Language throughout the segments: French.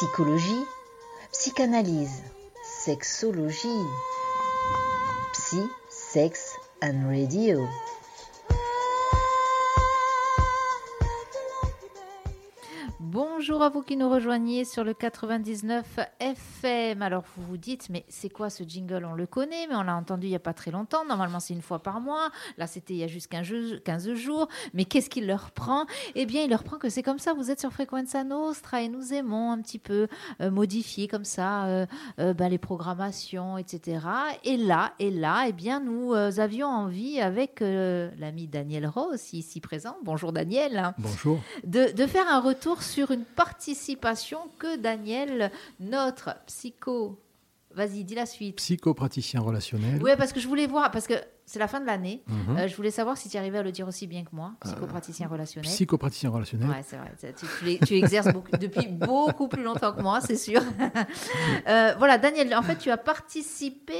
psychologie, psychanalyse, sexologie, psy, sex and radio. Bonjour à vous qui nous rejoignez sur le 99 FM. Alors vous vous dites, mais c'est quoi ce jingle? On le connaît, mais on l'a entendu il n'y a pas très longtemps. Normalement c'est une fois par mois. Là c'était il y a juste 15 jours. Mais qu'est-ce qu'il leur prend? Eh bien il leur prend que c'est comme ça. Vous êtes sur Frequenza Nostra et nous aimons un petit peu modifier comme ça les programmations, etc. Et là, eh bien nous avions envie avec l'ami Daniel Rose, ici présent. Bonjour Daniel. Bonjour. De faire un retour sur une participation que Daniel, notre Vas-y, dis la suite. Psychopraticien relationnel. Oui, parce que je voulais voir, parce que c'est la fin de l'année. Mm-hmm. Je voulais savoir si tu arrivais à le dire aussi bien que moi. Psychopraticien relationnel. Psychopraticien relationnel. Ouais, c'est vrai. Tu l'exerces depuis beaucoup plus longtemps que moi, c'est sûr. Voilà, Daniel, en fait, tu as participé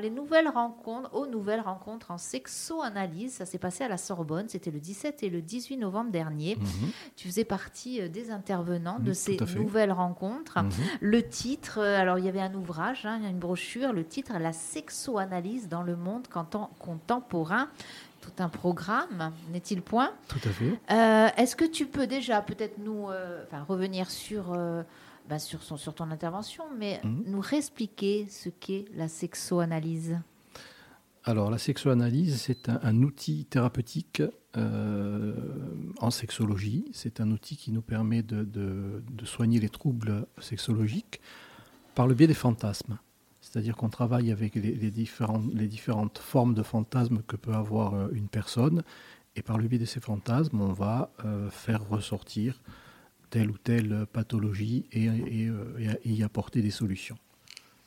aux nouvelles rencontres en sexo-analyse. Ça s'est passé à la Sorbonne. C'était le 17 et le 18 novembre dernier. Mm-hmm. Tu faisais partie des intervenants de ces nouvelles rencontres. Mm-hmm. Le titre, alors il y avait un ouvrage, une brochure, le titre « La sexo-analyse dans le monde contemporain ». Tout un programme, n'est-il point? Tout à fait. Est-ce que tu peux déjà peut-être nous revenir sur ton intervention, mais nous réexpliquer ce qu'est la sexo-analyse? Alors, la sexo-analyse, c'est un outil thérapeutique en sexologie. C'est un outil qui nous permet de soigner les troubles sexologiques par le biais des fantasmes. C'est-à-dire qu'on travaille avec les différentes formes de fantasmes que peut avoir une personne, et par le biais de ces fantasmes, on va faire ressortir telle ou telle pathologie et y apporter des solutions.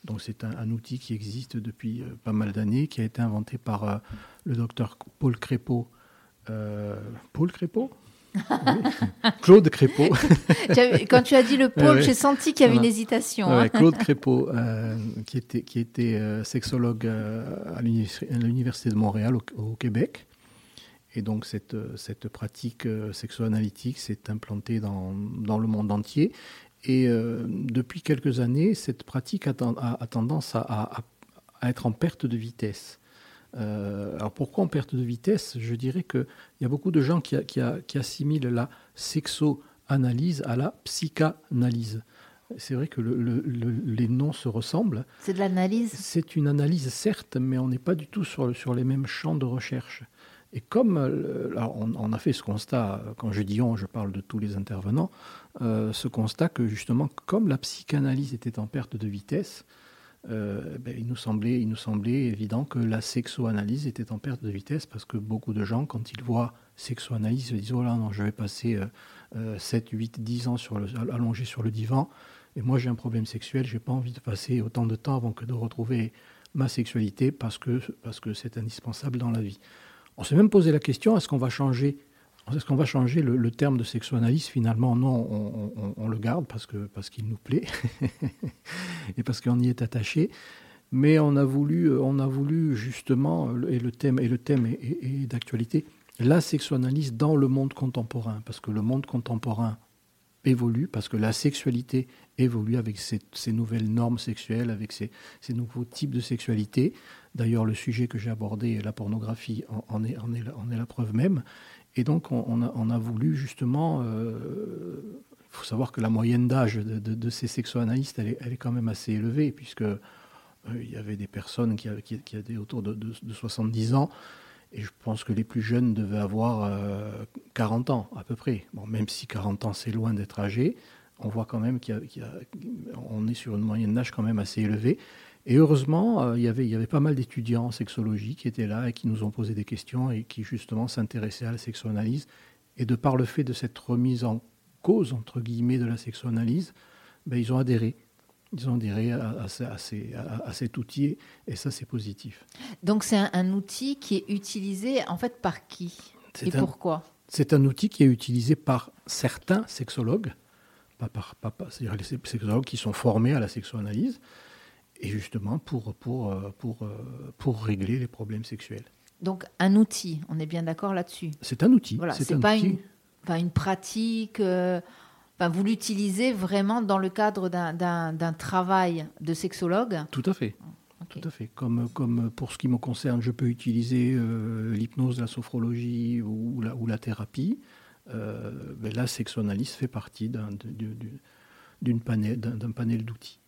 Donc c'est un outil qui existe depuis pas mal d'années, qui a été inventé par le docteur Paul Crépeau. Paul Crépeau? Oui. Claude Crépeau. Quand tu as dit le pôle, j'ai senti qu'il y avait une hésitation. Claude Crépeau, qui était sexologue à l'Université de Montréal au Québec. Et donc cette pratique sexo-analytique s'est implantée dans le monde entier. Et depuis quelques années, cette pratique a tendance à être en perte de vitesse. Alors pourquoi en perte de vitesse? Je dirais qu'il y a beaucoup de gens qui assimilent la sexo-analyse à la psychanalyse. C'est vrai que les noms se ressemblent. C'est de l'analyse? C'est une analyse, certes, mais on n'est pas du tout sur les mêmes champs de recherche. Et comme on a fait ce constat, quand je dis « on », je parle de tous les intervenants, ce constat que justement, comme la psychanalyse était en perte de vitesse, il nous semblait évident que la sexo-analyse était en perte de vitesse, parce que beaucoup de gens, quand ils voient sexo-analyse, se disent « oh là non, je vais passer 7, 8, 10 ans allongé sur le divan, et moi j'ai un problème sexuel, j'ai pas envie de passer autant de temps avant que de retrouver ma sexualité, parce que c'est indispensable dans la vie ». On s'est même posé la question, est-ce qu'on va changer le terme de sexo-analyse? Finalement, non, on le garde parce qu'il nous plaît et parce qu'on y est attaché. Mais on a voulu justement, et le thème est d'actualité, la sexo-analyse dans le monde contemporain. Parce que le monde contemporain évolue, parce que la sexualité évolue avec ces nouvelles normes sexuelles, avec ces nouveaux types de sexualité. D'ailleurs, le sujet que j'ai abordé, la pornographie, en est la preuve même. Et donc, on a voulu justement... faut savoir que la moyenne d'âge de ces sexo-analystes, elle est quand même assez élevée, puisque il y avait des personnes qui étaient autour de 70 ans, et je pense que les plus jeunes devaient avoir 40 ans, à peu près. Bon, même si 40 ans, c'est loin d'être âgé, on voit quand même qu'on est sur une moyenne d'âge quand même assez élevée. Et heureusement, il y avait pas mal d'étudiants en sexologie qui étaient là et qui nous ont posé des questions et qui justement s'intéressaient à la sexo-analyse. Et de par le fait de cette remise en cause, entre guillemets, de la sexo-analyse, ils ont adhéré. Ils ont adhéré à cet outil, et ça, c'est positif. Donc c'est un outil qui est utilisé en fait par qui pourquoi? C'est un outil qui est utilisé par certains sexologues, c'est-à-dire les sexologues qui sont formés à la sexo-analyse, et justement pour régler les problèmes sexuels. Donc un outil, on est bien d'accord là-dessus. C'est un outil. Voilà, c'est pas une pratique Enfin, vous l'utilisez vraiment dans le cadre d'un travail de sexologue ? Tout à fait. Okay. Tout à fait. Comme pour ce qui me concerne, je peux utiliser l'hypnose, la sophrologie ou la thérapie. Ben la sexoanalyse fait partie d'un panel d'outils.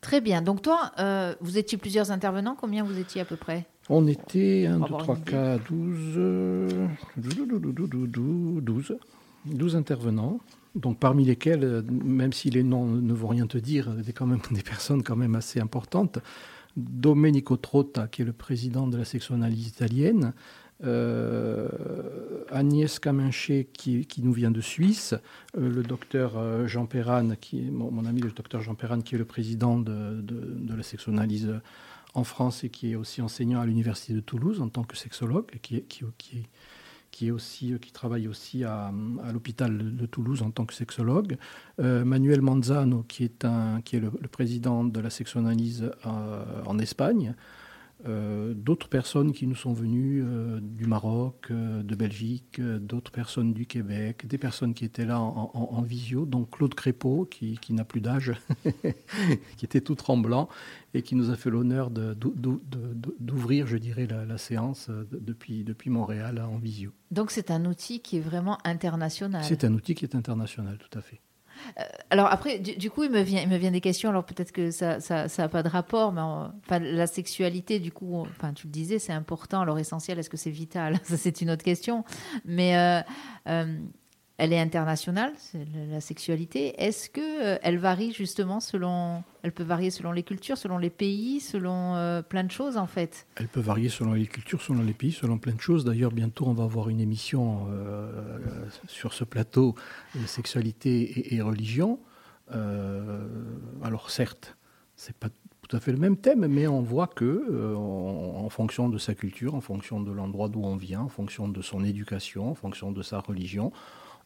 Très bien. Donc toi, vous étiez plusieurs intervenants. Combien vous étiez à peu près ? On était 1, 2, 3, 4, 12 intervenants. Donc parmi lesquels, même si les noms ne vont rien te dire, des personnes quand même assez importantes. Domenico Trotta, qui est le président de la sexoanalyse italienne, Agnès Caminche, qui nous vient de Suisse, le docteur Jean Perrin, qui est mon ami, le docteur Jean Perrin, qui est le président de la sexoanalyse en France et qui est aussi enseignant à l'université de Toulouse en tant que sexologue, et qui travaille aussi à l'hôpital de Toulouse en tant que sexologue. Manuel Manzano, qui est le président de la sexoanalyse en Espagne. D'autres personnes qui nous sont venues du Maroc, de Belgique, d'autres personnes du Québec, des personnes qui étaient là en visio, donc Claude Crépeau, qui n'a plus d'âge, qui était tout tremblant et qui nous a fait l'honneur d'ouvrir, je dirais, la séance depuis Montréal en visio. Donc c'est un outil qui est vraiment international. C'est un outil qui est international, tout à fait. Alors après, du coup, il me vient des questions. Alors peut-être que ça a pas de rapport, mais enfin, la sexualité, du coup, enfin, tu le disais, c'est important. Alors essentiel, est-ce que c'est vital ? Ça, c'est une autre question. Mais elle est internationale, la sexualité. Est-ce que elle varie justement elle peut varier selon les cultures, selon les pays, selon plein de choses en fait. Elle peut varier selon les cultures, selon les pays, selon plein de choses. D'ailleurs, bientôt, on va avoir une émission sur ce plateau, sexualité et religion. Alors certes, c'est pas tout à fait le même thème, mais on voit que, en fonction de sa culture, en fonction de l'endroit d'où on vient, en fonction de son éducation, en fonction de sa religion,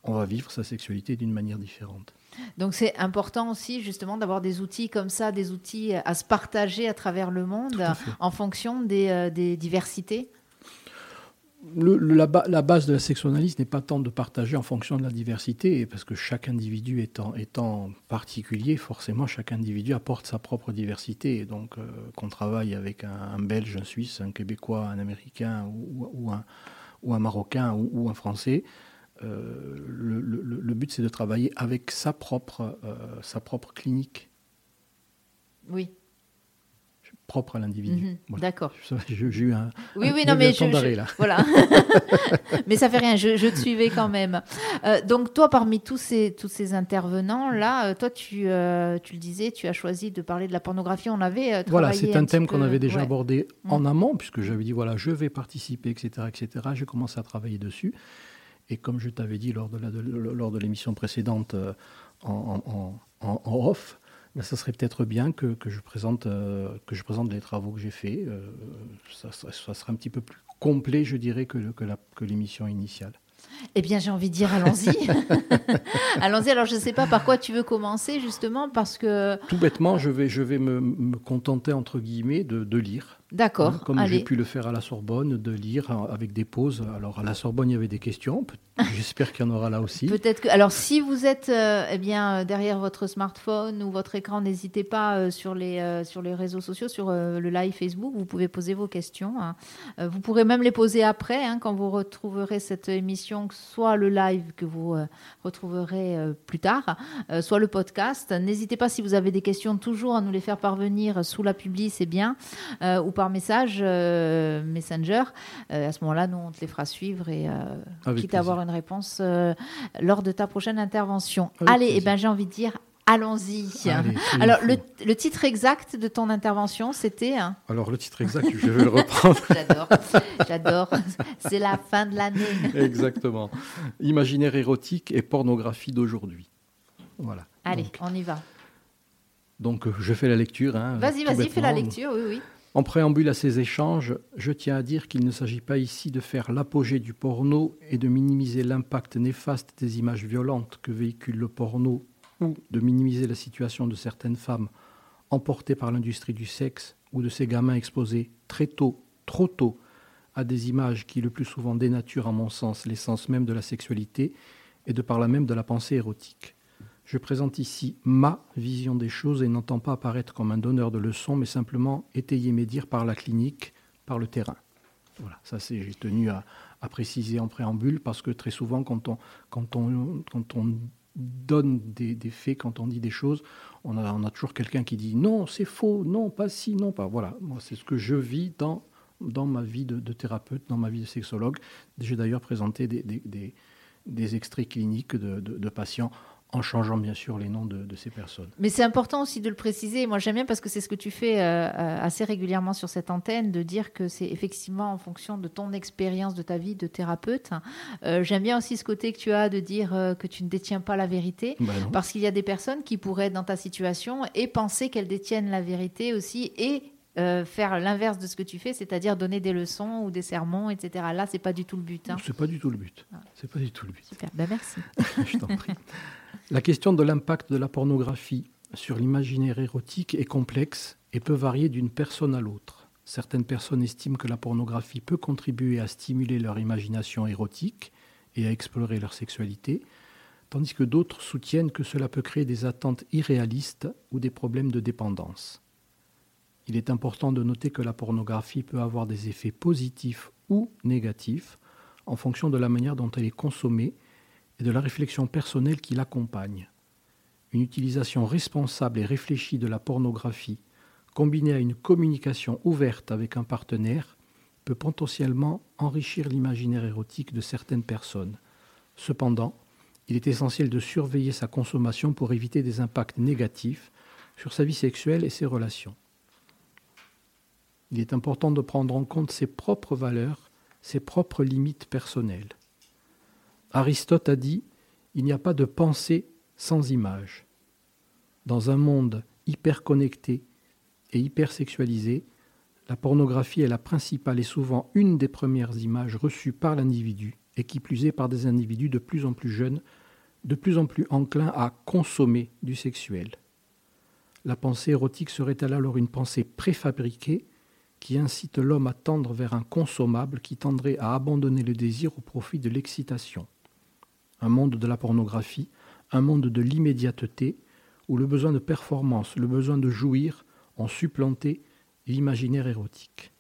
on va vivre sa sexualité d'une manière différente. Donc c'est important aussi justement d'avoir des outils comme ça, des outils à se partager à travers le monde en fonction des diversités. La base de la sexoanalyse n'est pas tant de partager en fonction de la diversité, parce que chaque individu étant particulier, forcément chaque individu apporte sa propre diversité. Et donc qu'on travaille avec un Belge, un Suisse, un Québécois, un Américain ou un Marocain ou un Français, le but, c'est de travailler avec sa propre clinique. Oui. Propre à l'individu. Mmh, voilà. D'accord. J'ai eu un. Oui, non, mais là. Voilà. Mais ça fait rien. Je te suivais quand même. Donc toi, parmi tous ces intervenants là, toi tu le disais, tu as choisi de parler de la pornographie. On avait travaillé. Voilà, c'est un thème qu'on avait déjà abordé en amont, puisque j'avais dit voilà, je vais participer, etc., etc. J'ai commencé à travailler dessus. Et comme je t'avais dit lors de l'émission précédente en off, ben ça serait peut-être bien que je présente les travaux que j'ai faits. Ça sera un petit peu plus complet, je dirais, que l'émission initiale. Eh bien, j'ai envie de dire, allons-y. Allons-y. Alors, je ne sais pas par quoi tu veux commencer, justement, parce que... Tout bêtement, je vais me contenter, entre guillemets, de lire. D'accord. Hein, comme j'ai pu le faire à la Sorbonne, de lire avec des pauses. Alors, à la Sorbonne, il y avait des questions. J'espère qu'il y en aura là aussi. Peut-être que... Alors, si vous êtes derrière votre smartphone ou votre écran, n'hésitez pas sur les réseaux sociaux, sur le live Facebook. Vous pouvez poser vos questions. Hein. Vous pourrez même les poser après, hein, quand vous retrouverez cette émission, soit le live que vous retrouverez plus tard, soit le podcast. N'hésitez pas, si vous avez des questions, toujours à nous les faire parvenir sous la publi, c'est bien, ou par message Messenger. À ce moment-là, nous, on te les fera suivre et quitte à avoir une réponse lors de ta prochaine intervention. Allez, et ben j'ai envie de dire, allons-y. Allez, alors, le titre exact de ton intervention, c'était... Alors, le titre exact, je vais le reprendre. J'adore. C'est la fin de l'année. Exactement. Imaginaire érotique et pornographie d'aujourd'hui. Voilà. Allez, donc, on y va. Donc, je fais la lecture. Hein, vas-y, fais la lecture, oui. En préambule à ces échanges, je tiens à dire qu'il ne s'agit pas ici de faire l'apogée du porno et de minimiser l'impact néfaste des images violentes que véhicule le porno, ou de minimiser la situation de certaines femmes emportées par l'industrie du sexe, ou de ces gamins exposés très tôt, trop tôt, à des images qui le plus souvent dénaturent, à mon sens, l'essence même de la sexualité et de par là même de la pensée érotique. Je présente ici ma vision des choses et n'entends pas apparaître comme un donneur de leçons, mais simplement étayer mes dires par la clinique, par le terrain. Voilà, ça c'est, j'ai tenu à préciser en préambule, parce que très souvent, quand on donne des faits, quand on dit des choses, on a toujours quelqu'un qui dit « non, c'est faux, non, pas si, non, pas ». Voilà, moi c'est ce que je vis dans ma vie de thérapeute, dans ma vie de sexologue. J'ai d'ailleurs présenté des extraits cliniques de patients, en changeant bien sûr les noms de ces personnes. Mais c'est important aussi de le préciser. Moi, j'aime bien parce que c'est ce que tu fais assez régulièrement sur cette antenne, de dire que c'est effectivement en fonction de ton expérience, de ta vie de thérapeute. J'aime bien aussi ce côté que tu as de dire que tu ne détiens pas la vérité, parce qu'il y a des personnes qui pourraient être dans ta situation et penser qu'elles détiennent la vérité aussi et faire l'inverse de ce que tu fais, c'est-à-dire donner des leçons ou des sermons, etc. Là, c'est pas du tout le but. Hein. C'est pas du tout le but. Ah. C'est pas du tout le but. Super. Ben merci. Je t'en prie. La question de l'impact de la pornographie sur l'imaginaire érotique est complexe et peut varier d'une personne à l'autre. Certaines personnes estiment que la pornographie peut contribuer à stimuler leur imagination érotique et à explorer leur sexualité, tandis que d'autres soutiennent que cela peut créer des attentes irréalistes ou des problèmes de dépendance. Il est important de noter que la pornographie peut avoir des effets positifs ou négatifs en fonction de la manière dont elle est consommée et de la réflexion personnelle qui l'accompagne. Une utilisation responsable et réfléchie de la pornographie, combinée à une communication ouverte avec un partenaire, peut potentiellement enrichir l'imaginaire érotique de certaines personnes. Cependant, il est essentiel de surveiller sa consommation pour éviter des impacts négatifs sur sa vie sexuelle et ses relations. Il est important de prendre en compte ses propres valeurs, ses propres limites personnelles. Aristote a dit « Il n'y a pas de pensée sans image ». Dans un monde hyperconnecté et hypersexualisé, la pornographie est la principale et souvent une des premières images reçues par l'individu, et qui plus est par des individus de plus en plus jeunes, de plus en plus enclins à consommer du sexuel. La pensée érotique serait-elle alors une pensée préfabriquée qui incite l'homme à tendre vers un consommable qui tendrait à abandonner le désir au profit de l'excitation. Un monde de la pornographie, un monde de l'immédiateté, où le besoin de performance, le besoin de jouir ont supplanté l'imaginaire érotique.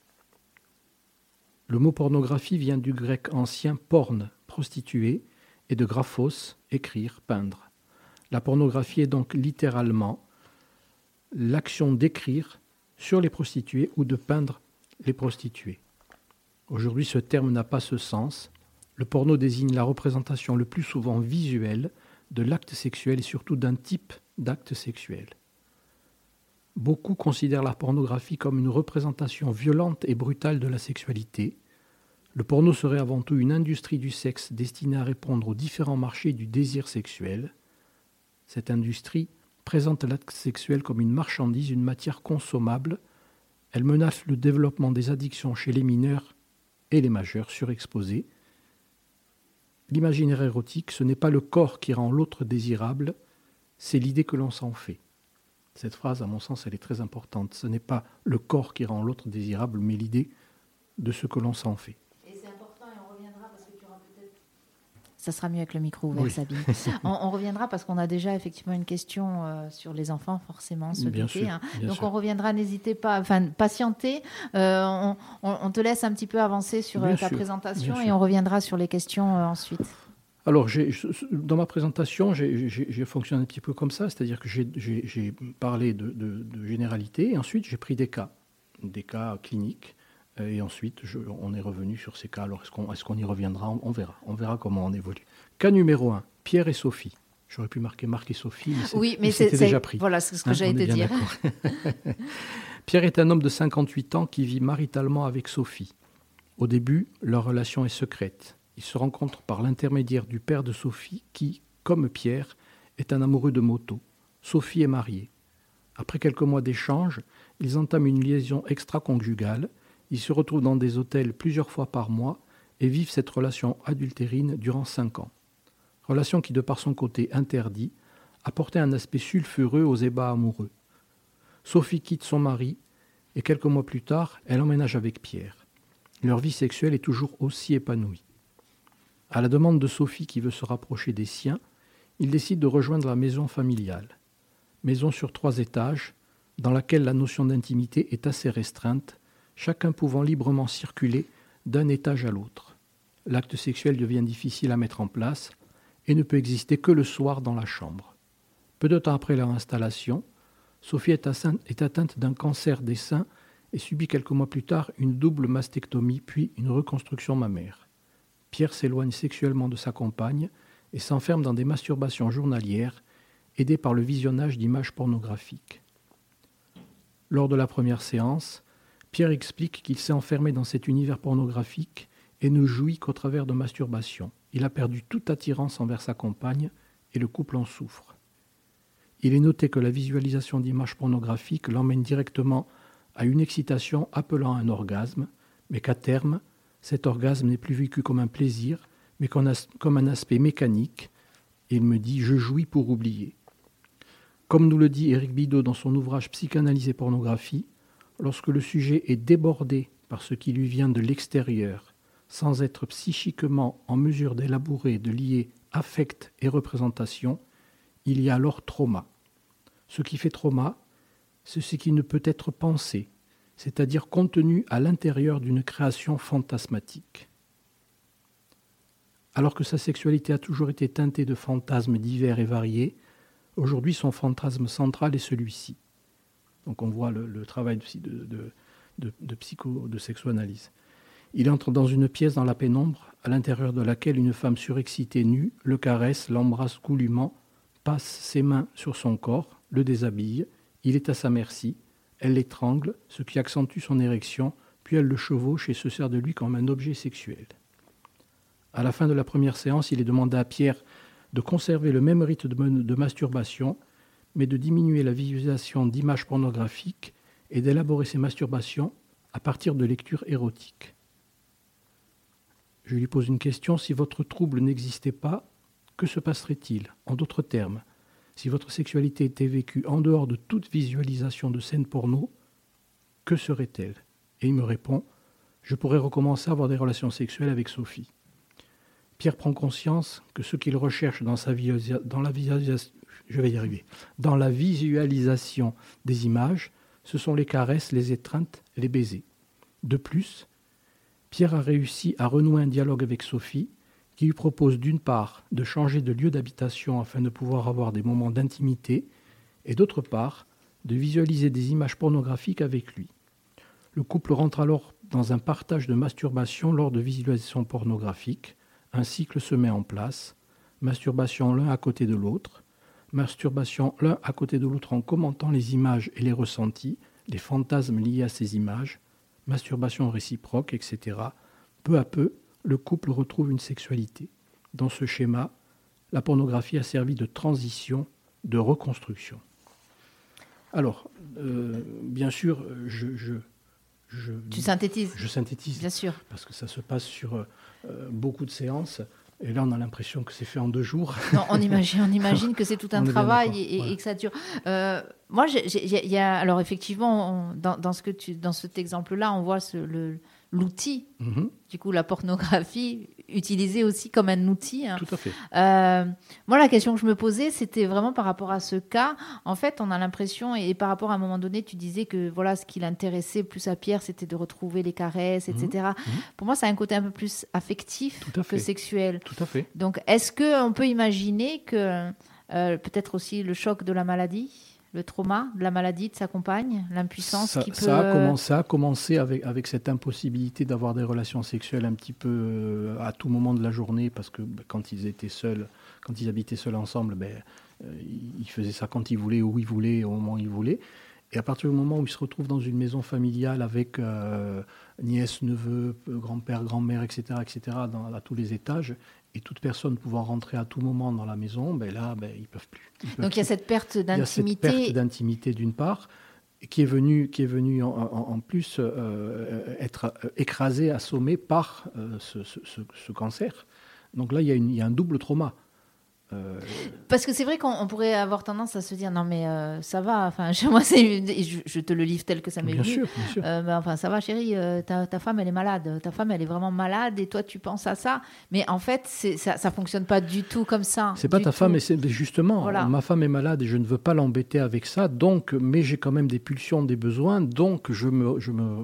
Le mot pornographie vient du grec ancien porne, prostituée, et de graphos, écrire, peindre. La pornographie est donc littéralement l'action d'écrire sur les prostituées ou de peindre les prostituées. Aujourd'hui, ce terme n'a pas ce sens. Le porno désigne la représentation le plus souvent visuelle de l'acte sexuel et surtout d'un type d'acte sexuel. Beaucoup considèrent la pornographie comme une représentation violente et brutale de la sexualité. Le porno serait avant tout une industrie du sexe destinée à répondre aux différents marchés du désir sexuel. Cette industrie présente l'acte sexuel comme une marchandise, une matière consommable. Elle menace le développement des addictions chez les mineurs et les majeurs surexposés. L'imaginaire érotique, ce n'est pas le corps qui rend l'autre désirable, c'est l'idée que l'on s'en fait. Cette phrase, à mon sens, elle est très importante. Ce n'est pas le corps qui rend l'autre désirable, mais l'idée de ce que l'on s'en fait. Ça sera mieux avec le micro ouvert, oui. Sabine. On reviendra parce qu'on a déjà effectivement une question sur les enfants, forcément, ce l'été. Hein. Donc, on reviendra, n'hésitez pas, enfin, patientez. On te laisse un petit peu avancer sur ta présentation et on reviendra sur les questions ensuite. Alors, dans ma présentation, j'ai fonctionné un petit peu comme ça, c'est-à-dire que j'ai parlé de généralité et ensuite, j'ai pris des cas cliniques. Et ensuite, on est revenu sur ces cas. Alors, est-ce qu'on y reviendra ? On verra comment on évolue. Cas numéro 1, Pierre et Sophie. J'aurais pu marquer Marc et Sophie, mais c'était déjà pris. Voilà, c'est ce que j'allais te dire. Pierre est un homme de 58 ans qui vit maritalement avec Sophie. Au début, leur relation est secrète. Ils se rencontrent par l'intermédiaire du père de Sophie qui, comme Pierre, est un amoureux de moto. Sophie est mariée. Après quelques mois d'échange, ils entament une liaison extra-conjugale. Ils se retrouvent dans des hôtels plusieurs fois par mois et vivent cette relation adultérine durant 5 ans. Relation qui, de par son côté interdit, apportait un aspect sulfureux aux ébats amoureux. Sophie quitte son mari et quelques mois plus tard, elle emménage avec Pierre. Leur vie sexuelle est toujours aussi épanouie. À la demande de Sophie qui veut se rapprocher des siens, il décide de rejoindre la maison familiale, maison sur 3 étages, dans laquelle la notion d'intimité est assez restreinte, chacun pouvant librement circuler d'un étage à l'autre. L'acte sexuel devient difficile à mettre en place et ne peut exister que le soir dans la chambre. Peu de temps après leur installation, Sophie est atteinte d'un cancer des seins et subit quelques mois plus tard une double mastectomie puis une reconstruction mammaire. Pierre s'éloigne sexuellement de sa compagne et s'enferme dans des masturbations journalières, aidé par le visionnage d'images pornographiques. Lors de la première séance, Pierre explique qu'il s'est enfermé dans cet univers pornographique et ne jouit qu'au travers de masturbations. Il a perdu toute attirance envers sa compagne et le couple en souffre. Il est noté que la visualisation d'images pornographiques l'emmène directement à une excitation appelant à un orgasme, mais qu'à terme, cet orgasme n'est plus vécu comme un plaisir, mais comme un aspect mécanique. Et il me dit « Je jouis pour oublier ». Comme nous le dit Éric Bideau dans son ouvrage « Psychanalyse et pornographie », lorsque le sujet est débordé par ce qui lui vient de l'extérieur, sans être psychiquement en mesure d'élaborer, de lier affect et représentation, il y a alors trauma. Ce qui fait trauma, c'est ce qui ne peut être pensé, c'est-à-dire contenu à l'intérieur d'une création fantasmatique. Alors que sa sexualité a toujours été teintée de fantasmes divers et variés, aujourd'hui son fantasme central est celui-ci. Donc on voit le travail de sexo-analyse. Il entre dans une pièce dans la pénombre, à l'intérieur de laquelle une femme surexcitée nue le caresse, l'embrasse goulûment, passe ses mains sur son corps, le déshabille, il est à sa merci, elle l'étrangle, ce qui accentue son érection, puis elle le chevauche et se sert de lui comme un objet sexuel. À la fin de la première séance, il est demandé à Pierre de conserver le même rythme de masturbation, mais de diminuer la visualisation d'images pornographiques et d'élaborer ces masturbations à partir de lectures érotiques. Je lui pose une question, si votre trouble n'existait pas, que se passerait-il? En d'autres termes, si votre sexualité était vécue en dehors de toute visualisation de scènes porno, que serait-elle? Et il me répond, je pourrais recommencer à avoir des relations sexuelles avec Sophie. Pierre prend conscience que ce qu'il recherche dans la visualisation des images, ce sont les caresses, les étreintes, les baisers. De plus, Pierre a réussi à renouer un dialogue avec Sophie, qui lui propose d'une part de changer de lieu d'habitation afin de pouvoir avoir des moments d'intimité, et d'autre part de visualiser des images pornographiques avec lui. Le couple rentre alors dans un partage de masturbation lors de visualisations pornographiques. Un cycle se met en place, masturbation l'un à côté de l'autre, masturbation l'un à côté de l'autre en commentant les images et les ressentis, les fantasmes liés à ces images, masturbation réciproque, etc. Peu à peu, le couple retrouve une sexualité. Dans ce schéma, la pornographie a servi de transition, de reconstruction. Alors, bien sûr, tu synthétises. Je synthétise, bien sûr. Parce que ça se passe sur beaucoup de séances. Et là, on a l'impression que c'est fait en 2 jours. Non, on imagine que c'est tout un travail et que ça dure. Moi, alors effectivement, dans cet exemple-là, on voit l'outil, du coup, la pornographie, utilisée aussi comme un outil. Hein. Tout à fait. Moi, la question que je me posais, c'était vraiment par rapport à ce cas. En fait, on a l'impression, et par rapport à un moment donné, tu disais que voilà, ce qui l'intéressait plus à Pierre, c'était de retrouver les caresses, etc. Pour moi, ça a un côté un peu plus affectif que sexuel. Tout à fait. Donc, est-ce qu'on peut imaginer que peut-être aussi le choc de la maladie, le trauma de la maladie de sa compagne, l'impuissance qui peut... Ça a commencé avec cette impossibilité d'avoir des relations sexuelles un petit peu à tout moment de la journée, parce que quand ils étaient seuls, quand ils habitaient seuls ensemble, ils faisaient ça quand ils voulaient, où ils voulaient, au moment où ils voulaient. Et à partir du moment où ils se retrouvent dans une maison familiale avec nièce, neveu, grand-père, grand-mère, etc., à tous les étages... et toute personne pouvant rentrer à tout moment dans la maison, ils ne peuvent plus. Donc il y a cette perte d'intimité. Il y a cette perte d'intimité d'une part, qui est venue en plus être écrasée, assommée par ce cancer. Donc là, il y a un double trauma. Parce que c'est vrai qu'on pourrait avoir tendance à se dire non mais ça va, enfin moi je te le livre tel que ça m'est venu. Bien sûr. Mais enfin ça va chérie, ta femme elle est malade, ta femme elle est vraiment malade et toi tu penses à ça, mais en fait ça fonctionne pas du tout comme ça. C'est pas ta femme, mais c'est justement voilà. Ma femme est malade et je ne veux pas l'embêter avec ça, donc mais j'ai quand même des pulsions, des besoins, donc je me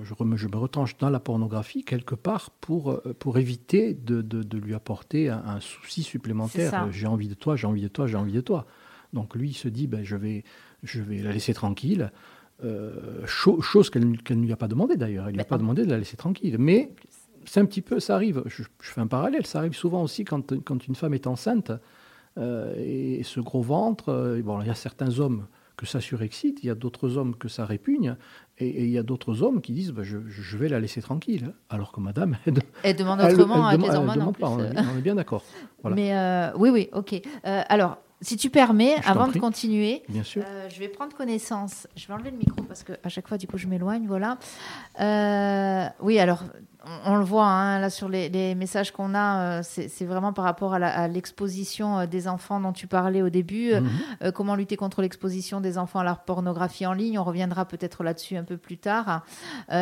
retranche dans la pornographie quelque part pour éviter de lui apporter un souci supplémentaire. J'ai envie de toi, j'ai envie de toi, j'ai envie de toi. Donc lui, il se dit, je vais la laisser tranquille. Chose qu'elle ne lui a pas demandé d'ailleurs. Elle ne lui a pas demandé de la laisser tranquille. Mais c'est un petit peu, ça arrive, je fais un parallèle, ça arrive souvent aussi quand une femme est enceinte et ce gros ventre, bon, il y a certains hommes que ça surexcite, il y a d'autres hommes que ça répugne, et il y a d'autres hommes qui disent je vais la laisser tranquille, alors que madame elle demande autrement, elle ne demande pas, on est bien d'accord. Voilà. Mais oui, ok. Alors, si tu permets, avant de continuer, je vais prendre connaissance. Je vais enlever le micro parce qu'à chaque fois, du coup, je m'éloigne, voilà. Oui, alors, on le voit, hein, là, sur les messages qu'on a, c'est vraiment par rapport à l'exposition des enfants dont tu parlais au début. Mm-hmm. Comment lutter contre l'exposition des enfants à la pornographie en ligne ? On reviendra peut-être là-dessus un peu plus tard. On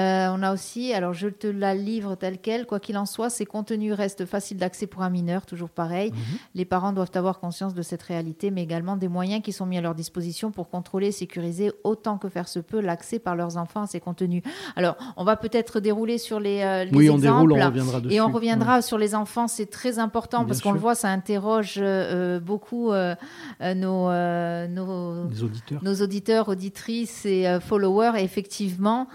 a aussi, alors, je te la livre telle qu'elle. Quoi qu'il en soit, ces contenus restent faciles d'accès pour un mineur, toujours pareil. Mm-hmm. Les parents doivent avoir conscience de cette réalité, mais également des moyens qui sont mis à leur disposition pour contrôler et sécuriser autant que faire se peut l'accès par leurs enfants à ces contenus. Alors, on va peut-être dérouler sur les oui, exemples. On déroule, on reviendra dessus. Et on reviendra sur les enfants, c'est très important bien parce sûr. Qu'on le voit, ça interroge beaucoup nos auditeurs, auditrices et followers. Et effectivement,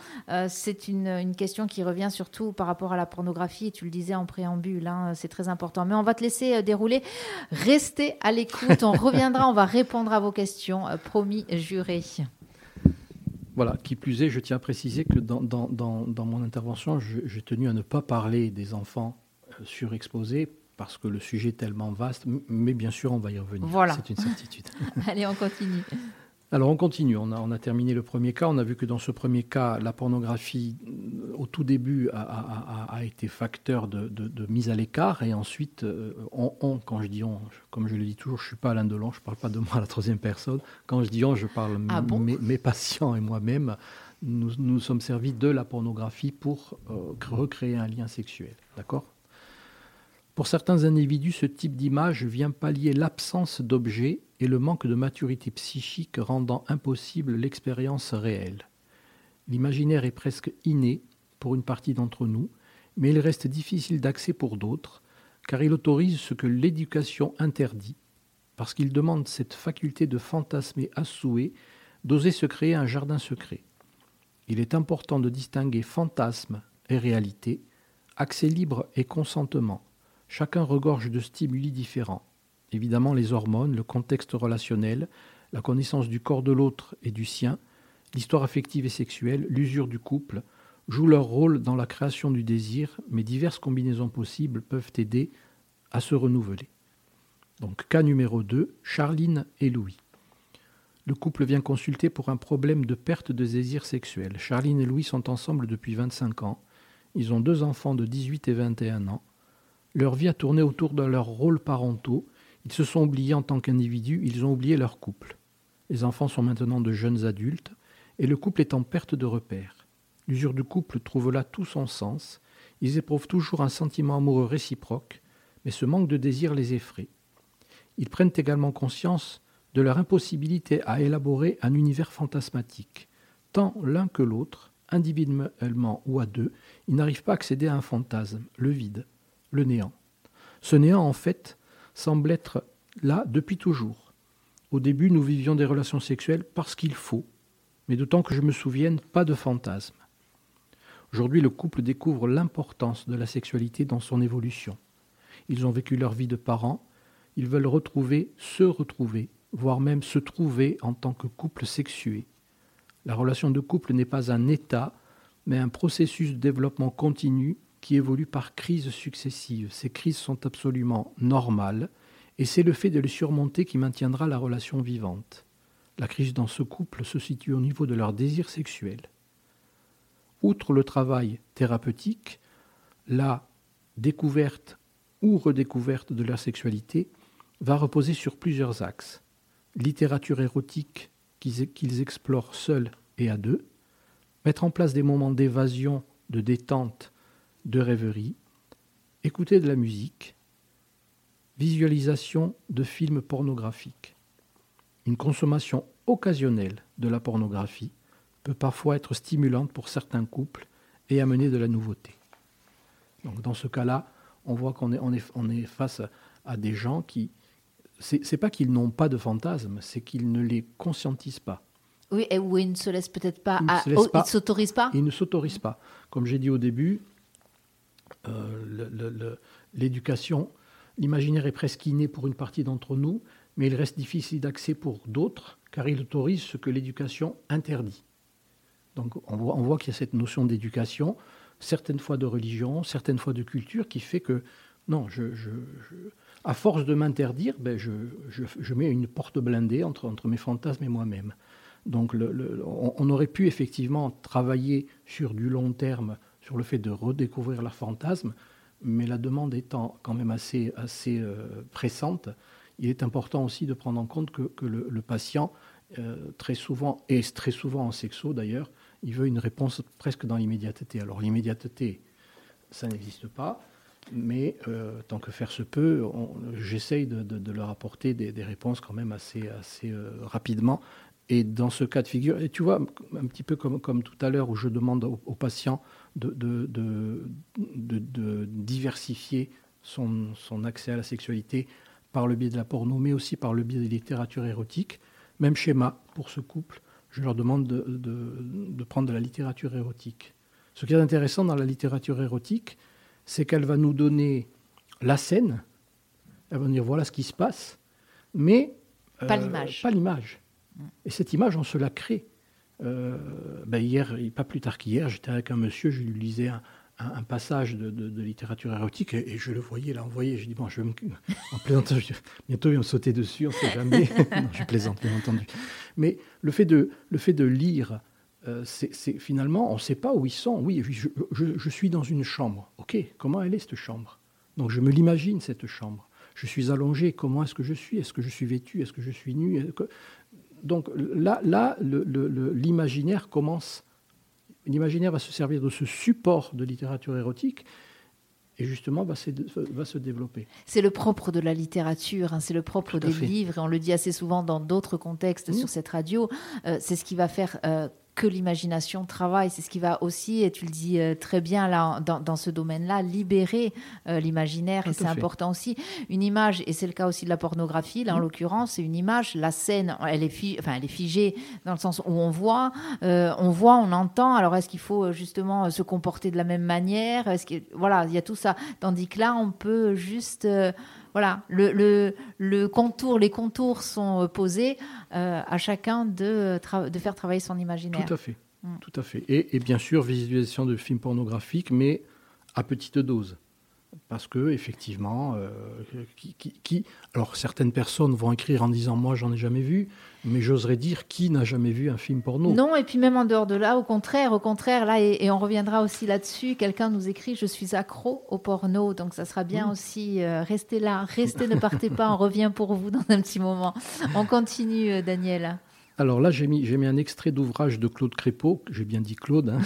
c'est une question qui revient surtout par rapport à la pornographie. Tu le disais en préambule, hein, c'est très important. Mais on va te laisser dérouler. Restez à l'écoute. On reviendra, on va répondre à vos questions, promis, juré. Voilà, qui plus est, je tiens à préciser que dans mon intervention, j'ai tenu à ne pas parler des enfants surexposés parce que le sujet est tellement vaste, mais bien sûr, on va y revenir, voilà. C'est une certitude. Allez, on continue. Alors, on continue. On a terminé le premier cas. On a vu que dans ce premier cas, la pornographie, au tout début, a été facteur de mise à l'écart. Et ensuite, on, quand je dis on, comme je le dis toujours, je ne suis pas Alain Delon, je ne parle pas de moi à la troisième personne. Quand je dis on, je parle mes patients et moi-même. Nous nous sommes servis de la pornographie pour recréer un lien sexuel. D'accord ? Pour certains individus, ce type d'image vient pallier l'absence d'objet et le manque de maturité psychique rendant impossible l'expérience réelle. L'imaginaire est presque inné pour une partie d'entre nous, mais il reste difficile d'accès pour d'autres, car il autorise ce que l'éducation interdit, parce qu'il demande cette faculté de fantasmer à souhait, d'oser se créer un jardin secret. Il est important de distinguer fantasme et réalité, accès libre et consentement. Chacun regorge de stimuli différents. Évidemment, les hormones, le contexte relationnel, la connaissance du corps de l'autre et du sien, l'histoire affective et sexuelle, l'usure du couple, jouent leur rôle dans la création du désir, mais diverses combinaisons possibles peuvent aider à se renouveler. Donc, cas numéro 2, Charline et Louis. Le couple vient consulter pour un problème de perte de désir sexuel. Charline et Louis sont ensemble depuis 25 ans. Ils ont 2 enfants de 18 et 21 ans. Leur vie a tourné autour de leurs rôles parentaux. Ils se sont oubliés en tant qu'individus, ils ont oublié leur couple. Les enfants sont maintenant de jeunes adultes et le couple est en perte de repères. L'usure du couple trouve là tout son sens. Ils éprouvent toujours un sentiment amoureux réciproque, mais ce manque de désir les effraie. Ils prennent également conscience de leur impossibilité à élaborer un univers fantasmatique. Tant l'un que l'autre, individuellement ou à deux, ils n'arrivent pas à accéder à un fantasme, le vide. Le néant. Ce néant, en fait, semble être là depuis toujours. Au début, nous vivions des relations sexuelles parce qu'il faut, mais d'autant que je me souvienne, pas de fantasme. Aujourd'hui, le couple découvre l'importance de la sexualité dans son évolution. Ils ont vécu leur vie de parents, ils veulent se retrouver, voire même se trouver en tant que couple sexué. La relation de couple n'est pas un état, mais un processus de développement continu qui évolue par crises successives. Ces crises sont absolument normales et c'est le fait de les surmonter qui maintiendra la relation vivante. La crise dans ce couple se situe au niveau de leur désir sexuel. Outre le travail thérapeutique, la découverte ou redécouverte de leur sexualité, va reposer sur plusieurs axes. Littérature érotique qu'ils explorent seuls et à deux, mettre en place des moments d'évasion, de détente, de rêverie, écouter de la musique, visualisation de films pornographiques. Une consommation occasionnelle de la pornographie peut parfois être stimulante pour certains couples et amener de la nouveauté. Donc dans ce cas-là, on voit qu'on est face à des gens qui... C'est pas qu'ils n'ont pas de fantasmes, c'est qu'ils ne les conscientisent pas. Oui, et où ils ne se laissent peut-être pas... Ils ne s'autorisent pas. Ils ne s'autorisent pas. Comme j'ai dit au début, l'éducation, l'imaginaire est presque inné pour une partie d'entre nous, mais il reste difficile d'accès pour d'autres, car il autorise ce que l'éducation interdit. Donc on voit qu'il y a cette notion d'éducation, certaines fois de religion, certaines fois de culture, qui fait que, non, à force de m'interdire, je mets une porte blindée entre mes fantasmes et moi-même. Donc on aurait pu effectivement travailler sur du long terme, sur le fait de redécouvrir leur fantasme, mais la demande étant quand même assez pressante, il est important aussi de prendre en compte que le patient, très souvent en sexo d'ailleurs, il veut une réponse presque dans l'immédiateté. Alors l'immédiateté, ça n'existe pas, mais tant que faire se peut, j'essaye de leur apporter des réponses quand même assez rapidement. Et dans ce cas de figure, et tu vois, un petit peu comme tout à l'heure, où je demande au patient de diversifier son accès à la sexualité par le biais de la porno, mais aussi par le biais des littératures érotiques. Même schéma pour ce couple, je leur demande de prendre de la littérature érotique. Ce qui est intéressant dans la littérature érotique, c'est qu'elle va nous donner la scène, elle va nous dire voilà ce qui se passe, mais pas l'image. Et cette image, on se la crée. Hier, pas plus tard qu'hier, j'étais avec un monsieur, je lui lisais un passage de littérature érotique et je le voyais l'envoyer. Je dis bon, en plaisantant, bientôt il va me sauter dessus, on ne sait jamais. Non, je plaisante, bien entendu. Mais le fait de lire, c'est finalement, on ne sait pas où ils sont. Oui, je suis dans une chambre. Ok, comment elle est cette chambre? Donc je me l'imagine cette chambre. Je suis allongé. Comment est-ce que je suis? Est-ce que je suis vêtu? Est-ce que je suis nu? Donc là l'imaginaire commence. L'imaginaire va se servir de ce support de littérature érotique et justement va se développer. C'est le propre de la littérature, hein, c'est le propre des livres. Et on le dit assez souvent dans d'autres contextes sur cette radio. C'est ce qui va faire... que l'imagination travaille, c'est ce qui va aussi, et tu le dis très bien là, dans ce domaine-là, libérer l'imaginaire, et c'est important aussi. Une image, et c'est le cas aussi de la pornographie, là en l'occurrence, c'est une image, la scène, elle est figée dans le sens où on voit, on entend. Alors est-ce qu'il faut justement se comporter de la même manière? Voilà, il y a tout ça. Tandis que là, on peut juste... les contours sont posés à chacun de faire travailler son imaginaire. Tout à fait. Et bien sûr, visualisation de films pornographiques, mais à petite dose. Parce que, effectivement, alors certaines personnes vont écrire en disant « moi, j'en ai jamais vu », mais j'oserais dire « qui n'a jamais vu un film porno ?» Non, et puis même en dehors de là, au contraire, là, et on reviendra aussi là-dessus, quelqu'un nous écrit « je suis accro au porno », donc ça sera bien aussi, restez là, ne partez pas, on revient pour vous dans un petit moment. On continue, Daniel. Alors là, j'ai mis un extrait d'ouvrage de Claude Crépeau, j'ai bien dit Claude, hein.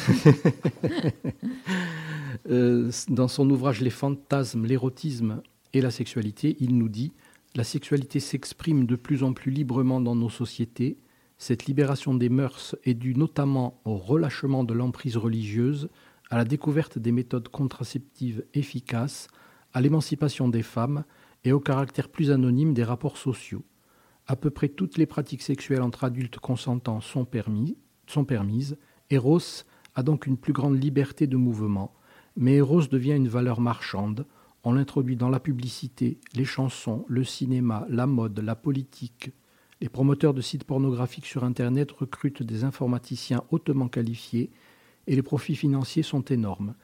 Dans son ouvrage « Les fantasmes, l'érotisme et la sexualité », il nous dit « La sexualité s'exprime de plus en plus librement dans nos sociétés. Cette libération des mœurs est due notamment au relâchement de l'emprise religieuse, à la découverte des méthodes contraceptives efficaces, à l'émancipation des femmes et au caractère plus anonyme des rapports sociaux. À peu près toutes les pratiques sexuelles entre adultes consentants sont permises. Eros a donc une plus grande liberté de mouvement. Mais Eros devient une valeur marchande. On l'introduit dans la publicité, les chansons, le cinéma, la mode, la politique. Les promoteurs de sites pornographiques sur Internet recrutent des informaticiens hautement qualifiés et les profits financiers sont énormes.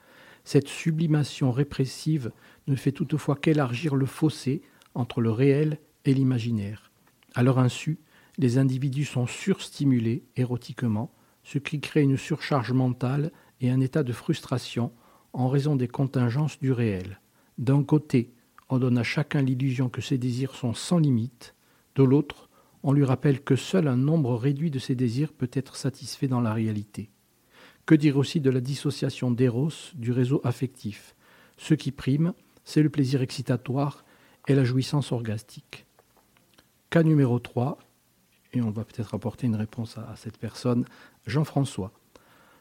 Cette sublimation répressive ne fait toutefois qu'élargir le fossé entre le réel et l'imaginaire. À leur insu, les individus sont surstimulés érotiquement, ce qui crée une surcharge mentale et un état de frustration en raison des contingences du réel. D'un côté, on donne à chacun l'illusion que ses désirs sont sans limite. De l'autre, on lui rappelle que seul un nombre réduit de ses désirs peut être satisfait dans la réalité. Que dire aussi de la dissociation d'éros du réseau affectif ? Ce qui prime, c'est le plaisir excitatoire et la jouissance orgastique. Cas numéro 3, et on va peut-être apporter une réponse à cette personne, Jean-François.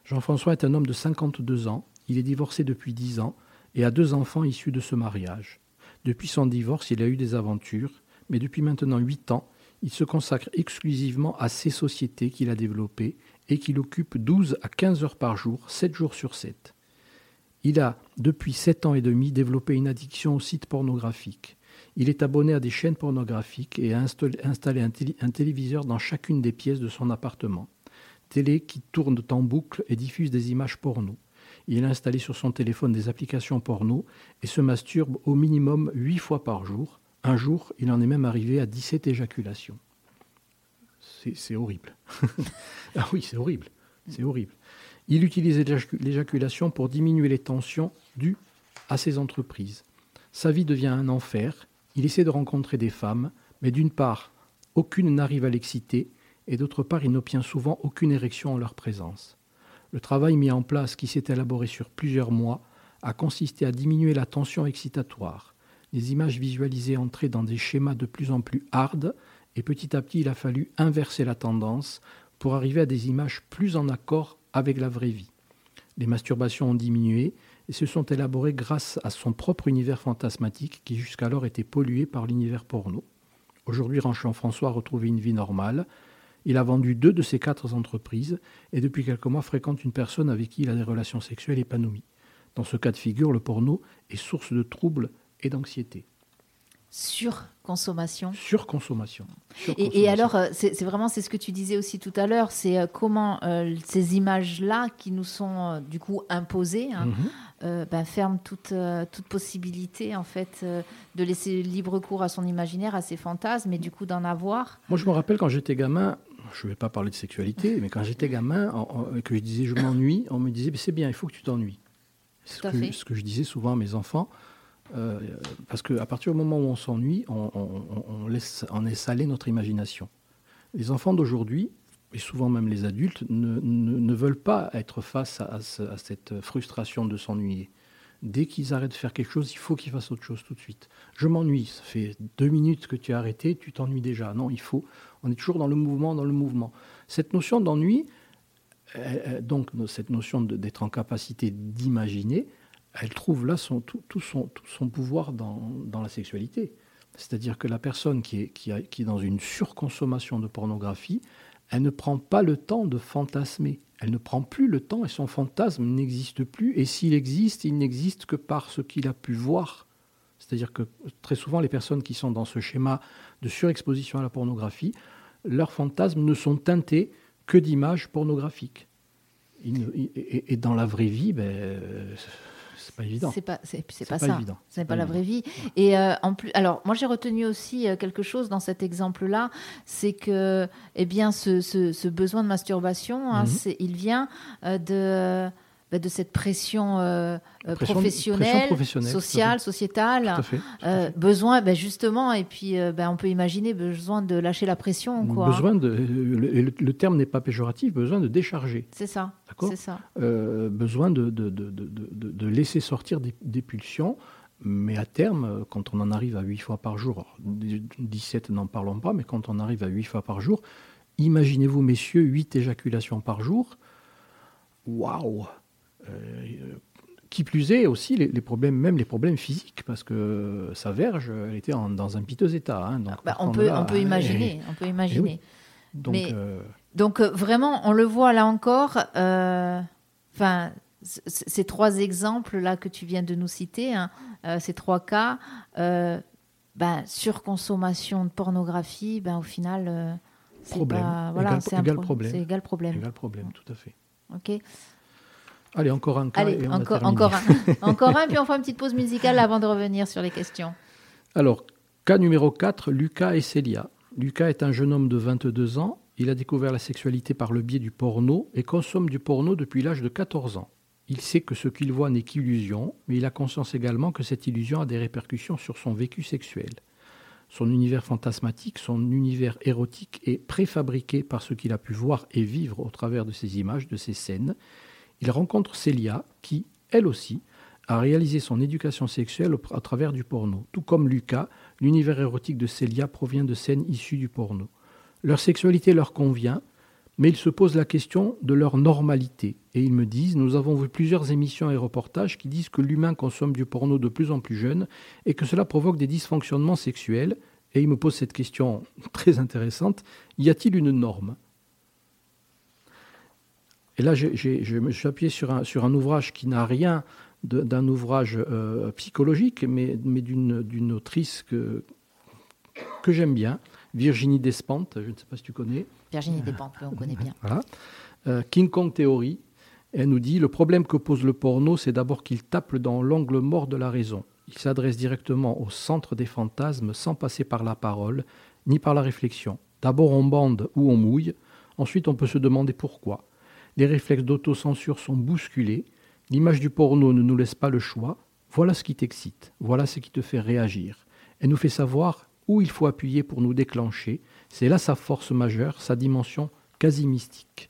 Jean-François est un homme de 52 ans, il est divorcé depuis 10 ans et a 2 enfants issus de ce mariage. Depuis son divorce, il a eu des aventures, mais depuis maintenant 8 ans, il se consacre exclusivement à ses sociétés qu'il a développées et qu'il occupe 12 à 15 heures par jour, 7 jours sur 7. Il a, depuis 7 ans et demi, développé une addiction aux sites pornographiques. Il est abonné à des chaînes pornographiques et a installé un téléviseur dans chacune des pièces de son appartement. Télé qui tourne en boucle et diffuse des images porno. Il a installé sur son téléphone des applications porno et se masturbe au minimum 8 fois par jour. Un jour, il en est même arrivé à 17 éjaculations. C'est horrible. Ah oui, c'est horrible. C'est horrible. Il utilisait l'éjaculation pour diminuer les tensions dues à ses entreprises. Sa vie devient un enfer. Il essaie de rencontrer des femmes, mais d'une part, aucune n'arrive à l'exciter, et d'autre part, il n'obtient souvent aucune érection en leur présence. Le travail mis en place, qui s'est élaboré sur plusieurs mois, a consisté à diminuer la tension excitatoire. Les images visualisées entraient dans des schémas de plus en plus hardes, et petit à petit, il a fallu inverser la tendance pour arriver à des images plus en accord avec la vraie vie. Les masturbations ont diminué et se sont élaborées grâce à son propre univers fantasmatique qui jusqu'alors était pollué par l'univers porno. Aujourd'hui, Jean-François a retrouvé une vie normale. Il a vendu 2 de ses 4 entreprises et depuis quelques mois fréquente une personne avec qui il a des relations sexuelles épanouies. Dans ce cas de figure, le porno est source de troubles et d'anxiété. Surconsommation. Surconsommation. Et alors, c'est vraiment c'est ce que tu disais aussi tout à l'heure, c'est comment ces images-là qui nous sont du coup imposées ferment toute possibilité en fait de laisser libre cours à son imaginaire, à ses fantasmes, et du coup d'en avoir. Moi, je me rappelle quand j'étais gamin, je ne vais pas parler de sexualité, mais quand j'étais gamin et que je disais je m'ennuie, on me disait c'est bien, il faut que tu t'ennuies. Ce que je disais souvent à mes enfants. Parce qu'à partir du moment où on s'ennuie, on laisse aller notre imagination. Les enfants d'aujourd'hui, et souvent même les adultes, ne veulent pas être face à cette frustration de s'ennuyer. Dès qu'ils arrêtent de faire quelque chose, il faut qu'ils fassent autre chose tout de suite. Je m'ennuie, ça fait 2 minutes que tu as arrêté, tu t'ennuies déjà. Non, on est toujours dans le mouvement, Cette notion d'ennui, donc cette notion d'être en capacité d'imaginer, elle trouve là tout son pouvoir dans la sexualité. C'est-à-dire que la personne qui est dans une surconsommation de pornographie, elle ne prend pas le temps de fantasmer. Elle ne prend plus le temps et son fantasme n'existe plus. Et s'il existe, il n'existe que par ce qu'il a pu voir. C'est-à-dire que très souvent, les personnes qui sont dans ce schéma de surexposition à la pornographie, leurs fantasmes ne sont teintés que d'images pornographiques. Et dans la vraie vie, c'est pas évident. C'est pas ça. Évident. Ce n'est pas la vraie vie. Et en plus, alors moi j'ai retenu aussi quelque chose dans cet exemple-là, c'est que ce besoin de masturbation, il vient de cette pression, professionnelle, sociale, sociétale, besoin justement, et puis on peut imaginer besoin de lâcher la pression, quoi. Le terme n'est pas péjoratif, besoin de décharger. C'est ça. D'accord. C'est ça. Besoin de laisser sortir des pulsions, mais à terme, quand on en arrive à 8 fois par jour, 17 n'en parlons pas, mais quand on arrive à 8 fois par jour, imaginez-vous messieurs 8 éjaculations par jour. Waouh. Qui plus est aussi les problèmes physiques, parce que sa verge, elle était dans un piteux état. On peut imaginer. Oui. Donc vraiment, on le voit là encore. Ces 3 exemples là que tu viens de nous citer, ces 3 cas, surconsommation de pornographie, au final, c'est égal problème. Égal problème, tout à fait. Ok. Allez, encore un cas. Encore un, puis on fera une petite pause musicale avant de revenir sur les questions. Alors, cas numéro 4, Lucas et Célia. Lucas est un jeune homme de 22 ans. Il a découvert la sexualité par le biais du porno et consomme du porno depuis l'âge de 14 ans. Il sait que ce qu'il voit n'est qu'illusion, mais il a conscience également que cette illusion a des répercussions sur son vécu sexuel. Son univers fantasmatique, son univers érotique est préfabriqué par ce qu'il a pu voir et vivre au travers de ces images, de ces scènes. Il rencontre Célia qui, elle aussi, a réalisé son éducation sexuelle à travers du porno. Tout comme Lucas, l'univers érotique de Célia provient de scènes issues du porno. Leur sexualité leur convient, mais ils se posent la question de leur normalité. Et ils me disent, nous avons vu plusieurs émissions et reportages qui disent que l'humain consomme du porno de plus en plus jeune et que cela provoque des dysfonctionnements sexuels. Et ils me posent cette question très intéressante, y a-t-il une norme ? Et là, je me suis appuyé sur un ouvrage qui n'a rien d'un ouvrage psychologique, mais d'une autrice que j'aime bien, Virginie Despentes, je ne sais pas si tu connais. Virginie Despentes, on connaît bien. Voilà. King Kong théorie, elle nous dit « Le problème que pose le porno, c'est d'abord qu'il tape dans l'angle mort de la raison. Il s'adresse directement au centre des fantasmes sans passer par la parole ni par la réflexion. D'abord on bande ou on mouille, ensuite on peut se demander pourquoi. Les réflexes d'autocensure sont bousculés. L'image du porno ne nous laisse pas le choix. Voilà ce qui t'excite, voilà ce qui te fait réagir. Elle nous fait savoir où il faut appuyer pour nous déclencher. C'est là sa force majeure, sa dimension quasi mystique. »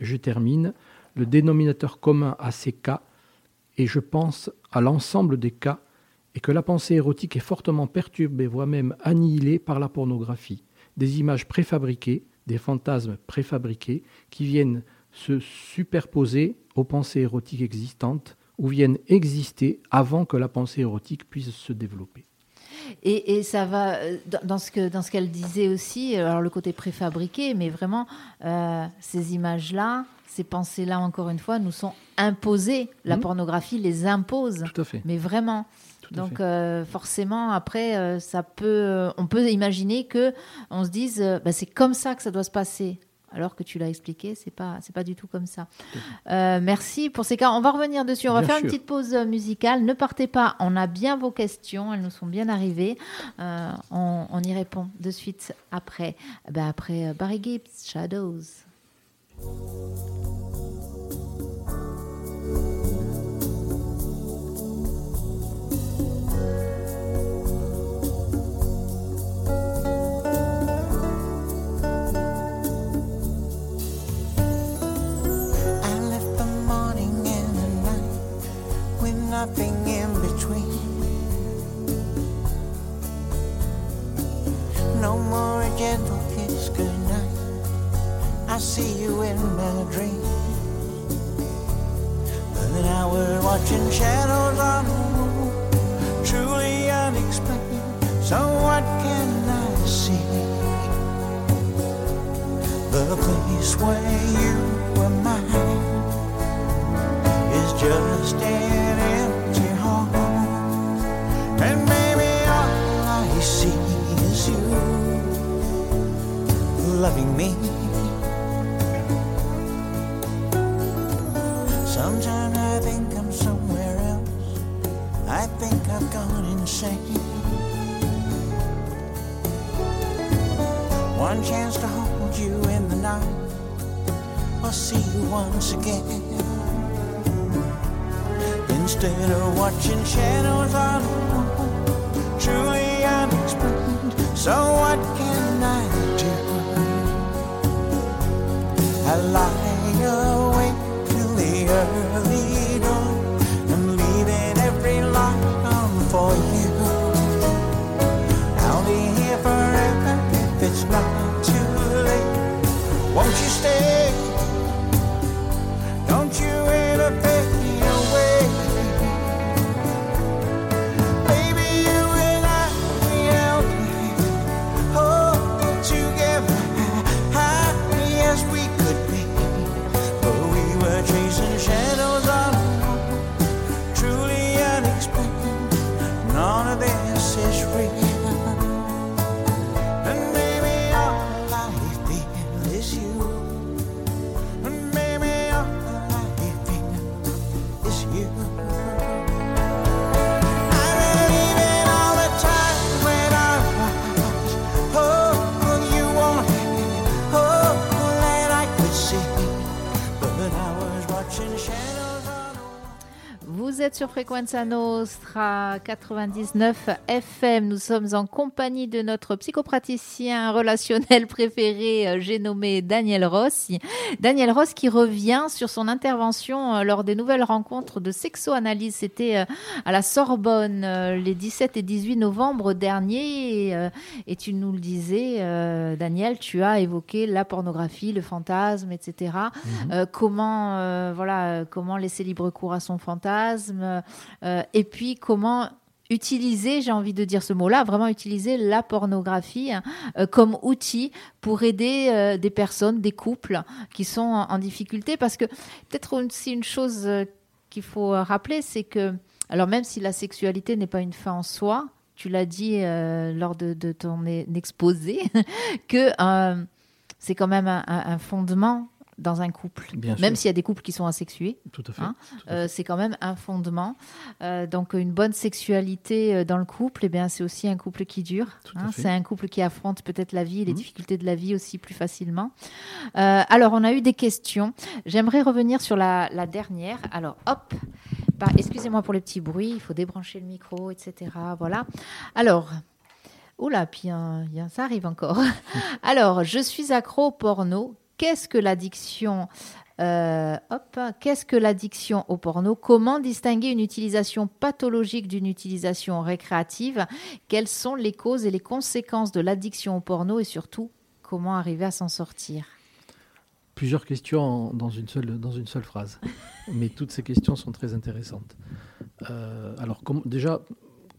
Je termine. Le dénominateur commun à ces cas, et je pense à l'ensemble des cas, est que la pensée érotique est fortement perturbée, voire même annihilée par la pornographie. Des images préfabriquées, des fantasmes préfabriqués qui viennent se superposer aux pensées érotiques existantes ou viennent exister avant que la pensée érotique puisse se développer. Et ça va dans ce qu'elle disait aussi, alors le côté préfabriqué, mais vraiment ces images-là, ces pensées-là, encore une fois, nous sont imposées. La pornographie les impose. Tout à fait. Mais vraiment. Donc forcément, après, on peut imaginer qu'on se dise, c'est comme ça que ça doit se passer. Alors que tu l'as expliqué, c'est pas du tout comme ça. Merci pour ces cas. On va revenir dessus. On va faire une petite pause musicale. Ne partez pas. On a bien vos questions. Elles nous sont bien arrivées. On y répond de suite après. Après Barry Gibbs, Shadows. Nothing in between. No more a gentle kiss goodnight. I see you in my dreams. But I was watching shadows on the moon, truly unexpected. So what can I see? The place where you were mine is just an empty hall, and maybe all I see is you loving me. Sometimes I think I'm somewhere else. I think I've gone insane. One chance to hold you in the night, I'll see you once again. Instead of watching shadows on the wall, truly unexplained, so what can I do? I lie awake till the early dawn, I'm leaving every light on for you. I'll be here forever if it's not too late. Won't you stay? Don't you ever pick me away? As we could be. êtes sur Frequenza Nostra 99 FM. Nous sommes en compagnie de notre psychopraticien relationnel préféré, j'ai nommé Daniel Rose. Daniel Rose qui revient sur son intervention lors des nouvelles rencontres de sexo-analyse. C'était à la Sorbonne les 17 et 18 novembre dernier. Et tu nous le disais, Daniel, tu as évoqué la pornographie, le fantasme, etc. Mmh. Comment laisser libre cours à son fantasme, et puis comment utiliser, j'ai envie de dire ce mot-là, vraiment utiliser la pornographie comme outil pour aider des personnes, des couples qui sont en difficulté. Parce que peut-être aussi une chose qu'il faut rappeler, c'est que, alors même si la sexualité n'est pas une fin en soi, tu l'as dit lors de ton exposé, que c'est quand même un fondement dans un couple, même s'il y a des couples qui sont asexués. Tout à fait. Hein, tout à fait. C'est quand même un fondement. Donc, une bonne sexualité dans le couple, eh bien, c'est aussi un couple qui dure. Hein, c'est un couple qui affronte peut-être la vie et les difficultés de la vie aussi plus facilement. Alors, on a eu des questions. J'aimerais revenir sur la dernière. Alors, hop, excusez-moi pour les petits bruits, il faut débrancher le micro, etc. Voilà. Alors... Oula, puis ça arrive encore. Alors, je suis accro au porno. Qu'est-ce que l'addiction au porno? Comment distinguer une utilisation pathologique d'une utilisation récréative? Quelles sont les causes et les conséquences de l'addiction au porno? Et surtout, comment arriver à s'en sortir? Plusieurs questions dans une seule phrase. Mais toutes ces questions sont très intéressantes. Déjà,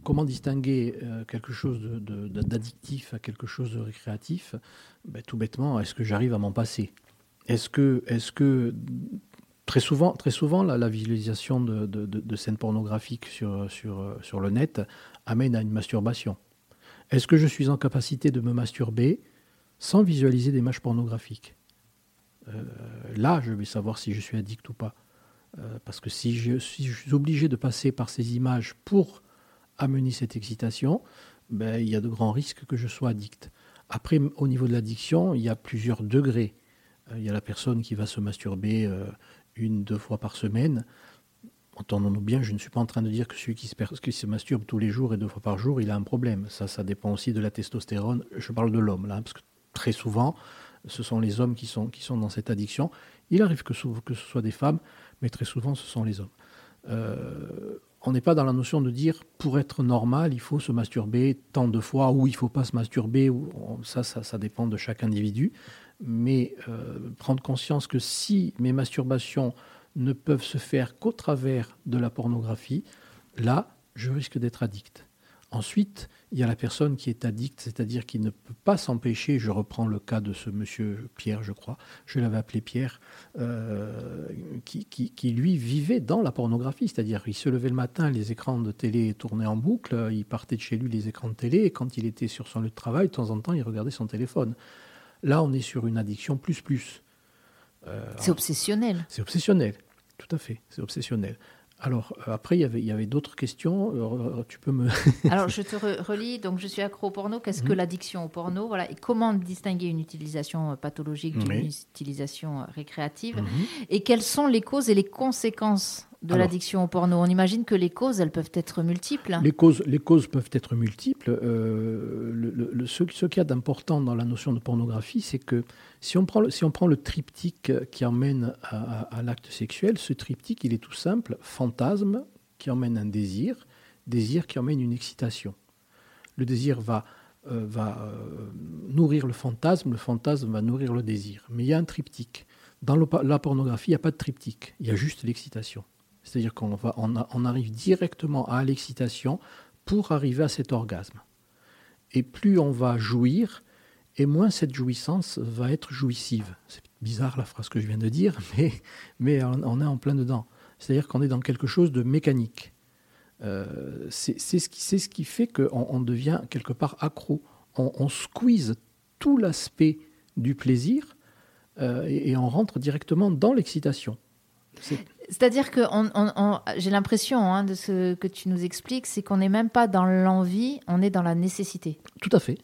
comment distinguer quelque chose d'addictif à quelque chose de récréatif? Tout bêtement, est-ce que j'arrive à m'en passer? Est-ce que très souvent la visualisation de scènes pornographiques sur le net amène à une masturbation. Est-ce que je suis en capacité de me masturber sans visualiser des matchs pornographiques? Là, je vais savoir si je suis addict ou pas. Parce que si je suis obligé de passer par ces images pour amener cette excitation, il y a de grands risques que je sois addict. Après, au niveau de l'addiction, il y a plusieurs degrés. Il y a la personne qui va se masturber 1-2 fois par semaine. Entendons-nous bien, je ne suis pas en train de dire que celui qui se masturbe tous les jours et 2 fois par jour, il a un problème. Ça dépend aussi de la testostérone. Je parle de l'homme, là, parce que très souvent, ce sont les hommes qui sont dans cette addiction. Il arrive que ce soit des femmes, mais très souvent, ce sont les hommes. On n'est pas dans la notion de dire pour être normal, il faut se masturber tant de fois ou il ne faut pas se masturber. Ça dépend de chaque individu. Mais prendre conscience que si mes masturbations ne peuvent se faire qu'au travers de la pornographie, là, je risque d'être addict. Ensuite, il y a la personne qui est addict, c'est-à-dire qui ne peut pas s'empêcher. Je reprends le cas de ce monsieur Pierre, je crois. Je l'avais appelé Pierre, qui lui vivait dans la pornographie. C'est-à-dire il se levait le matin, les écrans de télé tournaient en boucle. Il partait de chez lui, les écrans de télé. Et quand il était sur son lieu de travail, de temps en temps, il regardait son téléphone. Là, on est sur une addiction plus. C'est obsessionnel. C'est obsessionnel, tout à fait. C'est obsessionnel. Alors, après, il y avait d'autres questions. Tu peux me... Alors, je te relis. Donc, je suis accro au porno. Qu'est-ce que l'addiction au porno? Voilà. Et comment distinguer une utilisation pathologique d'une utilisation récréative? Et quelles sont les causes et les conséquences de l'addiction au porno? On imagine que les causes, elles peuvent être multiples. Les causes peuvent être multiples. Ce qu'il y a d'important dans la notion de pornographie, c'est que si on prend le triptyque qui emmène à l'acte sexuel, ce triptyque, il est tout simple. Fantasme qui emmène un désir, désir qui emmène une excitation. Le désir va nourrir le fantasme va nourrir le désir. Mais il y a un triptyque. Dans la pornographie, il n'y a pas de triptyque. Il y a juste l'excitation. C'est-à-dire qu'on arrive directement à l'excitation pour arriver à cet orgasme. Et plus on va jouir, et moins cette jouissance va être jouissive. C'est bizarre la phrase que je viens de dire, mais on est en plein dedans. C'est-à-dire qu'on est dans quelque chose de mécanique. C'est ce qui fait qu'on devient quelque part accro. On squeeze tout l'aspect du plaisir et on rentre directement dans l'excitation. C'est-à-dire que j'ai l'impression de ce que tu nous expliques, c'est qu'on n'est même pas dans l'envie, on est dans la nécessité. Tout à fait.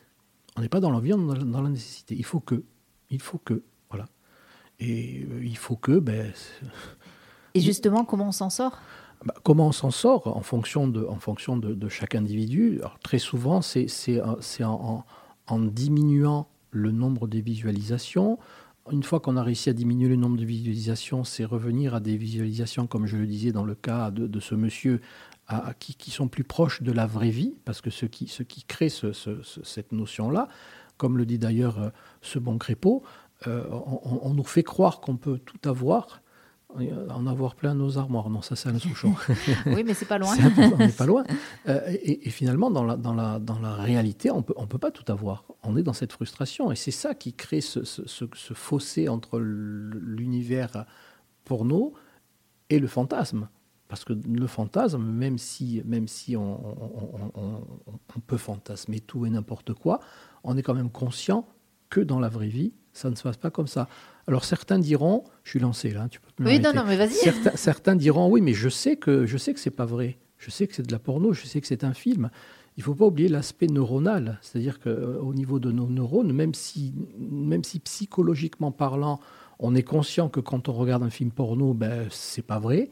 On n'est pas dans l'envie, on est dans la nécessité. Il faut que, voilà. Et il faut que... Et justement, comment on s'en sort ? Comment on s'en sort en fonction de chaque individu? Alors, très souvent, c'est en diminuant le nombre des visualisations. Une fois qu'on a réussi à diminuer le nombre de visualisations, c'est revenir à des visualisations, comme je le disais dans le cas de ce monsieur, qui sont plus proches de la vraie vie, parce que ceux qui créent cette notion-là, comme le dit d'ailleurs ce bon Crépeau, on nous fait croire qu'on peut tout avoir, en avoir plein nos armoires. Non, ça, c'est un souchon. Oui, mais c'est pas loin. On n'est pas loin. Et finalement, dans la réalité, on peut pas tout avoir. On est dans cette frustration. Et c'est ça qui crée ce fossé entre l'univers porno et le fantasme. Parce que le fantasme, même si on peut fantasmer tout et n'importe quoi, on est quand même conscient que dans la vraie vie, ça ne se passe pas comme ça. Alors certains diront, je suis lancé là, tu peux me l'arrêter. Oui, non, mais vas-y. Certains diront, oui, mais je sais que c'est pas vrai. Je sais que c'est de la porno, je sais que c'est un film. Il faut pas oublier l'aspect neuronal, c'est-à-dire que au niveau de nos neurones, même si psychologiquement parlant, on est conscient que quand on regarde un film porno, ben c'est pas vrai.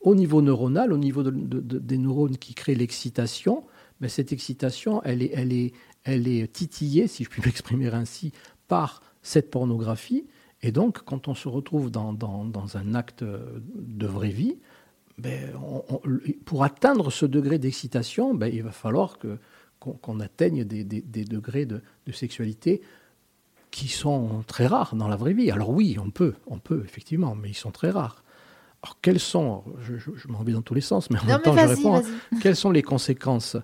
Au niveau neuronal, au niveau des neurones qui créent l'excitation, ben cette excitation, elle est titillée, si je puis m'exprimer ainsi, par cette pornographie. Et donc, quand on se retrouve dans un acte de vraie vie, ben pour atteindre ce degré d'excitation, ben il va falloir qu'on atteigne des degrés de sexualité qui sont très rares dans la vraie vie. Alors oui, on peut effectivement, mais ils sont très rares. Alors, quelles sont, je m'en vais dans tous les sens, mais en même temps, je réponds. Quelles sont les conséquences ?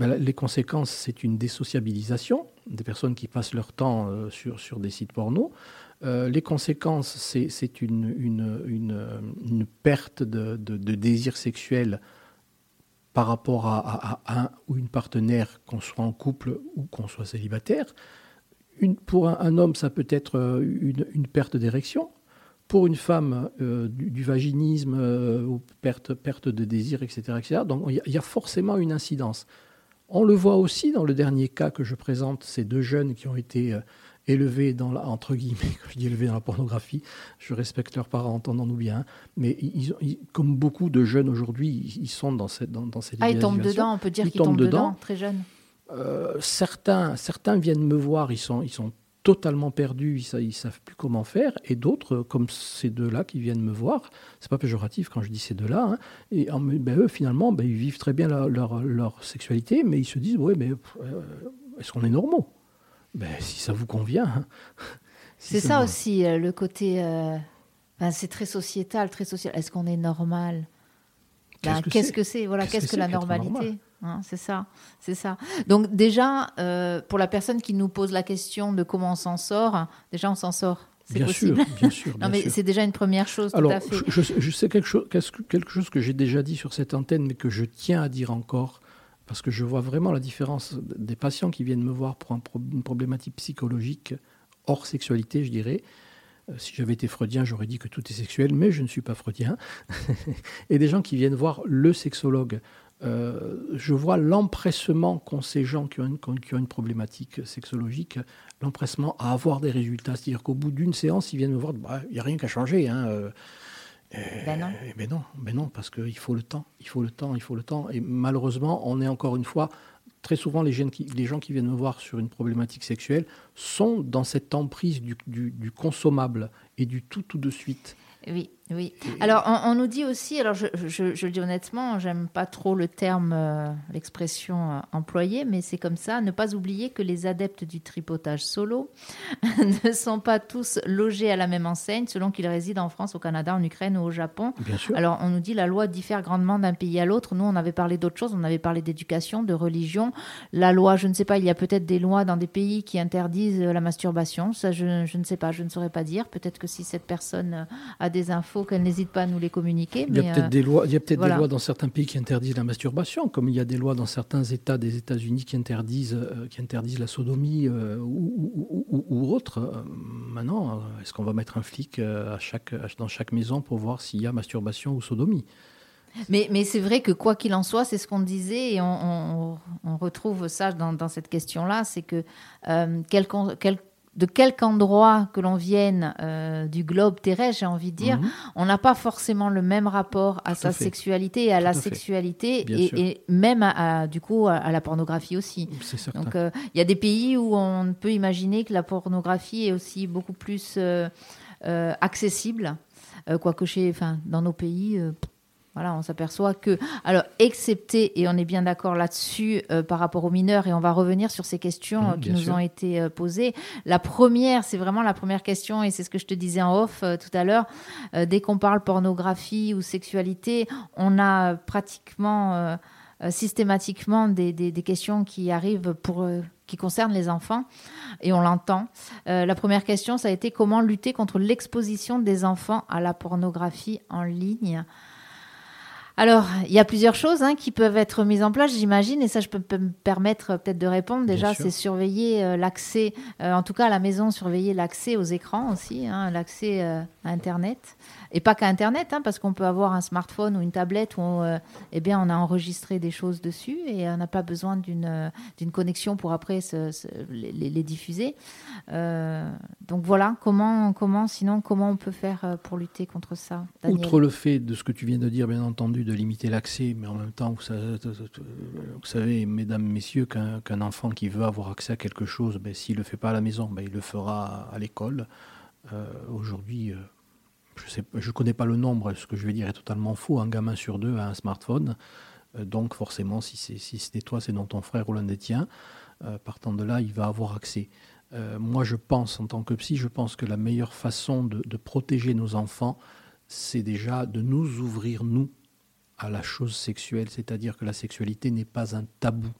Les conséquences, c'est une désociabilisation des personnes qui passent leur temps sur des sites porno. Les conséquences, c'est une perte de désir sexuel par rapport à un ou une partenaire, qu'on soit en couple ou qu'on soit célibataire. Pour un homme, ça peut être une perte d'érection. Pour une femme, du vaginisme, ou perte de désir, etc. Donc, il y a forcément une incidence. On le voit aussi dans le dernier cas que je présente, ces deux jeunes qui ont été élevés dans la, entre guillemets, quand je dis élevés dans la pornographie, je respecte leurs parents, entendons-nous bien, mais ils, comme beaucoup de jeunes aujourd'hui, ils sont dans cette Ah, ils tombent dedans, on peut dire qu'ils tombent dedans, très jeunes. Certains viennent me voir, ils sont totalement perdus, ils savent plus comment faire, et d'autres, comme ces deux-là qui viennent me voir, c'est pas péjoratif quand je dis ces deux-là, hein, et eux, finalement, ils vivent très bien leur sexualité, mais ils se disent, ouais, mais est-ce qu'on est normaux ? Si ça vous convient. Hein, si c'est ça aussi, le côté... c'est très sociétal, très social. Est-ce qu'on est normal ? Qu'est-ce que la normalité ? Hein, c'est ça. Donc déjà, pour la personne qui nous pose la question de comment on s'en sort, déjà on s'en sort. C'est possible. Bien sûr. Non, mais c'est déjà une première chose. Alors, tout à fait. Je sais quelque chose que j'ai déjà dit sur cette antenne, mais que je tiens à dire encore, parce que je vois vraiment la différence des patients qui viennent me voir pour une problématique psychologique hors sexualité, je dirais. Si j'avais été freudien, j'aurais dit que tout est sexuel, mais je ne suis pas freudien. Et des gens qui viennent voir le sexologue. Je vois l'empressement qu'ont ces gens qui ont une problématique sexologique, l'empressement à avoir des résultats. C'est-à-dire qu'au bout d'une séance, ils viennent me voir, il n'y a rien qu'à changer. Hein, non, parce qu'il faut le temps. Il faut le temps. Et malheureusement, on est encore une fois... Très souvent, les gens qui viennent me voir sur une problématique sexuelle sont dans cette emprise du consommable et du tout de suite. Oui. Alors, on nous dit aussi, alors je le dis honnêtement, j'aime pas trop le terme, l'expression employée, mais c'est comme ça, ne pas oublier que les adeptes du tripotage solo ne sont pas tous logés à la même enseigne, selon qu'ils résident en France, au Canada, en Ukraine ou au Japon. Bien sûr. Alors, on nous dit, la loi diffère grandement d'un pays à l'autre. Nous, on avait parlé d'autre chose, on avait parlé d'éducation, de religion. La loi, je ne sais pas, il y a peut-être des lois dans des pays qui interdisent la masturbation. Ça, je ne sais pas, je ne saurais pas dire. Peut-être que si cette personne a des infos, qu'elle n'hésite pas à nous les communiquer. Il y a peut-être des lois dans certains pays qui interdisent la masturbation, comme il y a des lois dans certains États des États-Unis qui interdisent la sodomie ou autre. Maintenant, est-ce qu'on va mettre un flic dans chaque maison pour voir s'il y a masturbation ou sodomie ? Mais c'est vrai que quoi qu'il en soit, c'est ce qu'on disait et on retrouve ça dans cette question-là, c'est que quel de quelque endroit que l'on vienne du globe terrestre, j'ai envie de dire, on n'a pas forcément le même rapport à sa sexualité et à la sexualité et même du coup à la pornographie aussi. C'est certain. Donc il y a des pays où on peut imaginer que la pornographie est aussi beaucoup plus accessible, quoique dans nos pays... Voilà, on s'aperçoit que, alors, excepté, et on est bien d'accord là-dessus par rapport aux mineurs, et on va revenir sur ces questions qui nous ont été posées. La première, c'est vraiment la première question, et c'est ce que je te disais en off tout à l'heure. Dès qu'on parle pornographie ou sexualité, on a pratiquement, systématiquement, des questions qui arrivent qui concernent les enfants, et on l'entend. La première question, ça a été comment lutter contre l'exposition des enfants à la pornographie en ligne ? Alors, il y a plusieurs choses qui peuvent être mises en place, j'imagine, et ça, je peux me permettre peut-être de répondre. Déjà, c'est surveiller l'accès, en tout cas à la maison, surveiller l'accès aux écrans aussi, l'accès à Internet. Et pas qu'à Internet, parce qu'on peut avoir un smartphone ou une tablette où on a enregistré des choses dessus et on n'a pas besoin d'une connexion pour après les diffuser. Donc voilà, comment on peut faire pour lutter contre ça, Daniel ? Outre le fait de ce que tu viens de dire, bien entendu, de limiter l'accès, mais en même temps, vous savez, mesdames, messieurs, qu'un enfant qui veut avoir accès à quelque chose, s'il ne le fait pas à la maison, il le fera à l'école. Aujourd'hui... Je ne connais pas le nombre, ce que je vais dire est totalement faux. Un gamin sur deux a un smartphone. Donc forcément, si c'était toi, c'est dans ton frère ou l'un des tiens. Partant de là, il va avoir accès. Moi, je pense, en tant que psy, que la meilleure façon de protéger nos enfants, c'est déjà de nous ouvrir, nous, à la chose sexuelle. C'est-à-dire que la sexualité n'est pas un tabou.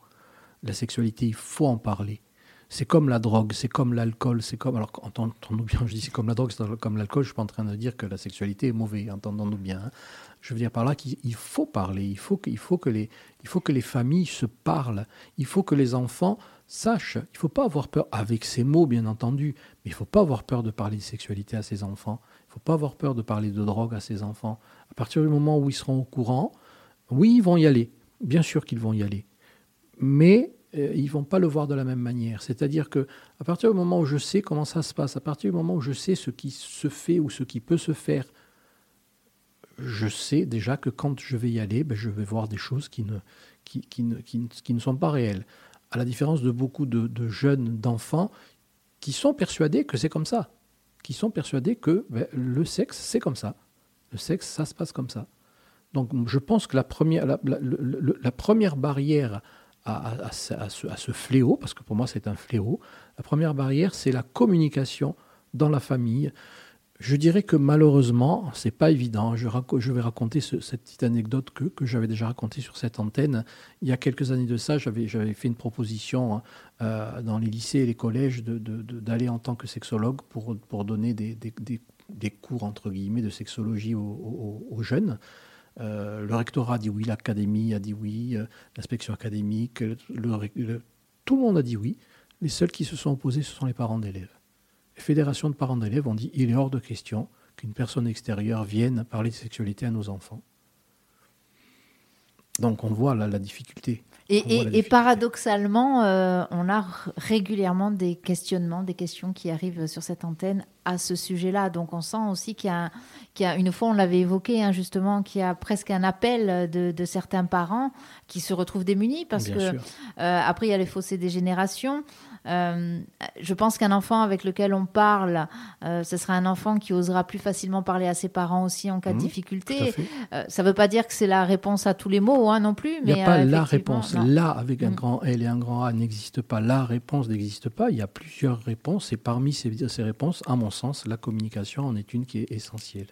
La sexualité, il faut en parler. C'est comme la drogue, c'est comme l'alcool, c'est comme... Alors, entendons-nous bien, je dis c'est comme la drogue, c'est comme l'alcool, je ne suis pas en train de dire que la sexualité est mauvaise, entendons-nous bien. Je veux dire par là qu'il faut parler, il faut que les familles se parlent, il faut que les enfants sachent, il ne faut pas avoir peur, avec ces mots bien entendu, mais il ne faut pas avoir peur de parler de sexualité à ses enfants, il ne faut pas avoir peur de parler de drogue à ses enfants. À partir du moment où ils seront au courant, oui, ils vont y aller, bien sûr qu'ils vont y aller, mais... ils ne vont pas le voir de la même manière. C'est-à-dire qu'à partir du moment où je sais comment ça se passe, à partir du moment où je sais ce qui se fait ou ce qui peut se faire, je sais déjà que quand je vais y aller, je vais voir des choses qui ne sont pas réelles. À la différence de beaucoup de jeunes, d'enfants, qui sont persuadés que c'est comme ça, qui sont persuadés que le sexe, c'est comme ça. Le sexe, ça se passe comme ça. Donc je pense que la première barrière... À ce fléau, parce que pour moi c'est un fléau. La première barrière, c'est la communication dans la famille. Je dirais que malheureusement, c'est pas évident. Je vais raconter cette petite anecdote que j'avais déjà racontée sur cette antenne. Il y a quelques années de ça, j'avais fait une proposition dans les lycées et les collèges d'aller en tant que sexologue pour donner des cours, entre guillemets, de sexologie aux jeunes. Le rectorat a dit oui, l'académie a dit oui, l'inspection académique, tout le monde a dit oui. Les seuls qui se sont opposés, ce sont les parents d'élèves. Les fédérations de parents d'élèves ont dit il est hors de question qu'une personne extérieure vienne parler de sexualité à nos enfants. Donc on voit la difficulté. Et paradoxalement, on a régulièrement des questionnements, des questions qui arrivent sur cette antenne à ce sujet-là. Donc on sent aussi qu'il y a une fois on l'avait évoqué justement, qu'il y a presque un appel de certains parents qui se retrouvent démunis parce que après il y a les fossés des générations. Je pense qu'un enfant avec lequel on parle, ce sera un enfant qui osera plus facilement parler à ses parents aussi en cas de difficulté. Ça ne veut pas dire que c'est la réponse à tous les maux non plus. Il n'y a pas la réponse. Non. Là, avec un grand L et un grand A, n'existe pas. La réponse n'existe pas. Il y a plusieurs réponses. Et parmi ces réponses, à mon sens, la communication en est une qui est essentielle.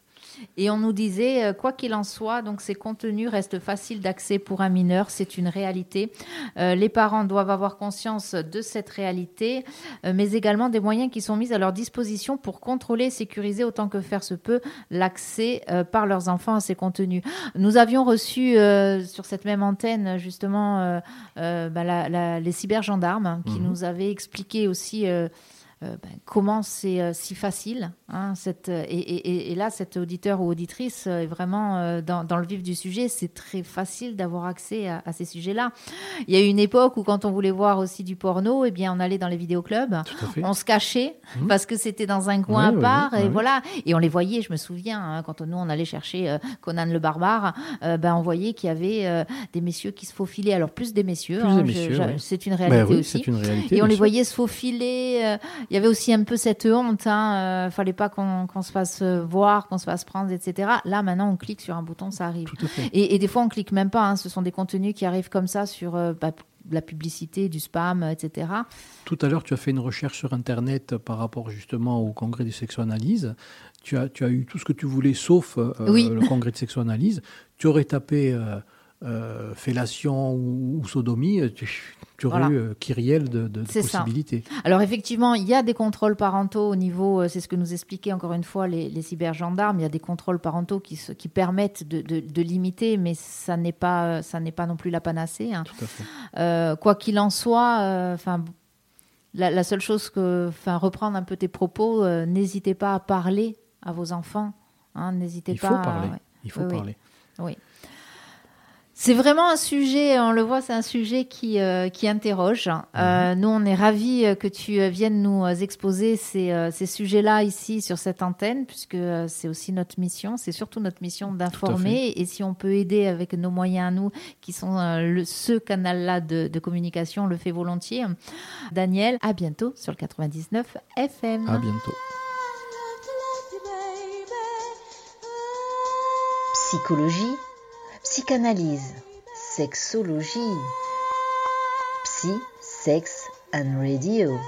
Et on nous disait, quoi qu'il en soit, donc ces contenus restent faciles d'accès pour un mineur, c'est une réalité. Les parents doivent avoir conscience de cette réalité, mais également des moyens qui sont mis à leur disposition pour contrôler et sécuriser autant que faire se peut l'accès par leurs enfants à ces contenus. Nous avions reçu sur cette même antenne justement les cybergendarmes qui nous avaient expliqué aussi comment c'est si facile, hein, et là, cet auditeur ou auditrice est vraiment dans le vif du sujet. C'est très facile d'avoir accès à ces sujets-là. Il y a eu une époque où, quand on voulait voir aussi du porno, eh bien, on allait dans les vidéoclubs, on se cachait parce que c'était dans un coin à part, et voilà. Et on les voyait, je me souviens, hein, quand nous, on allait chercher Conan le Barbare, on voyait qu'il y avait des messieurs qui se faufilaient. Alors, plus des messieurs, c'est une réalité aussi. C'est une réalité, et on les voyait se faufiler. Il y avait aussi un peu cette honte, hein, fallait pas qu'on se fasse voir, qu'on se fasse prendre, etc. Là, maintenant, on clique sur un bouton, ça arrive. Et des fois, on clique même pas. Hein, ce sont des contenus qui arrivent comme ça sur de la publicité, du spam, etc. Tout à l'heure, tu as fait une recherche sur Internet par rapport justement au congrès des sexoanalyses. Tu as eu tout ce que tu voulais, sauf le congrès de sexoanalyse. Tu aurais tapé fellation ou sodomie, tu aurais eu kyrielle de possibilités. Ça. Alors effectivement, il y a des contrôles parentaux au niveau, c'est ce que nous expliquaient encore une fois les cybergendarmes, il y a des contrôles parentaux qui permettent de limiter, mais ça n'est pas non plus la panacée. Hein. Tout à fait. Quoi qu'il en soit, la seule chose reprendre un peu tes propos, n'hésitez pas à parler à vos enfants. Hein, Il faut parler. Oui. C'est vraiment un sujet, on le voit, c'est un sujet qui interroge. Nous, on est ravis que tu viennes nous exposer ces sujets-là ici sur cette antenne, puisque c'est aussi notre mission, c'est surtout notre mission d'informer. Et si on peut aider avec nos moyens à nous, qui sont ce canal-là de communication, on le fait volontiers. Daniel, à bientôt sur le 99 FM. À bientôt. Psychologie. Psychanalyse, sexologie, psy, sex and radio.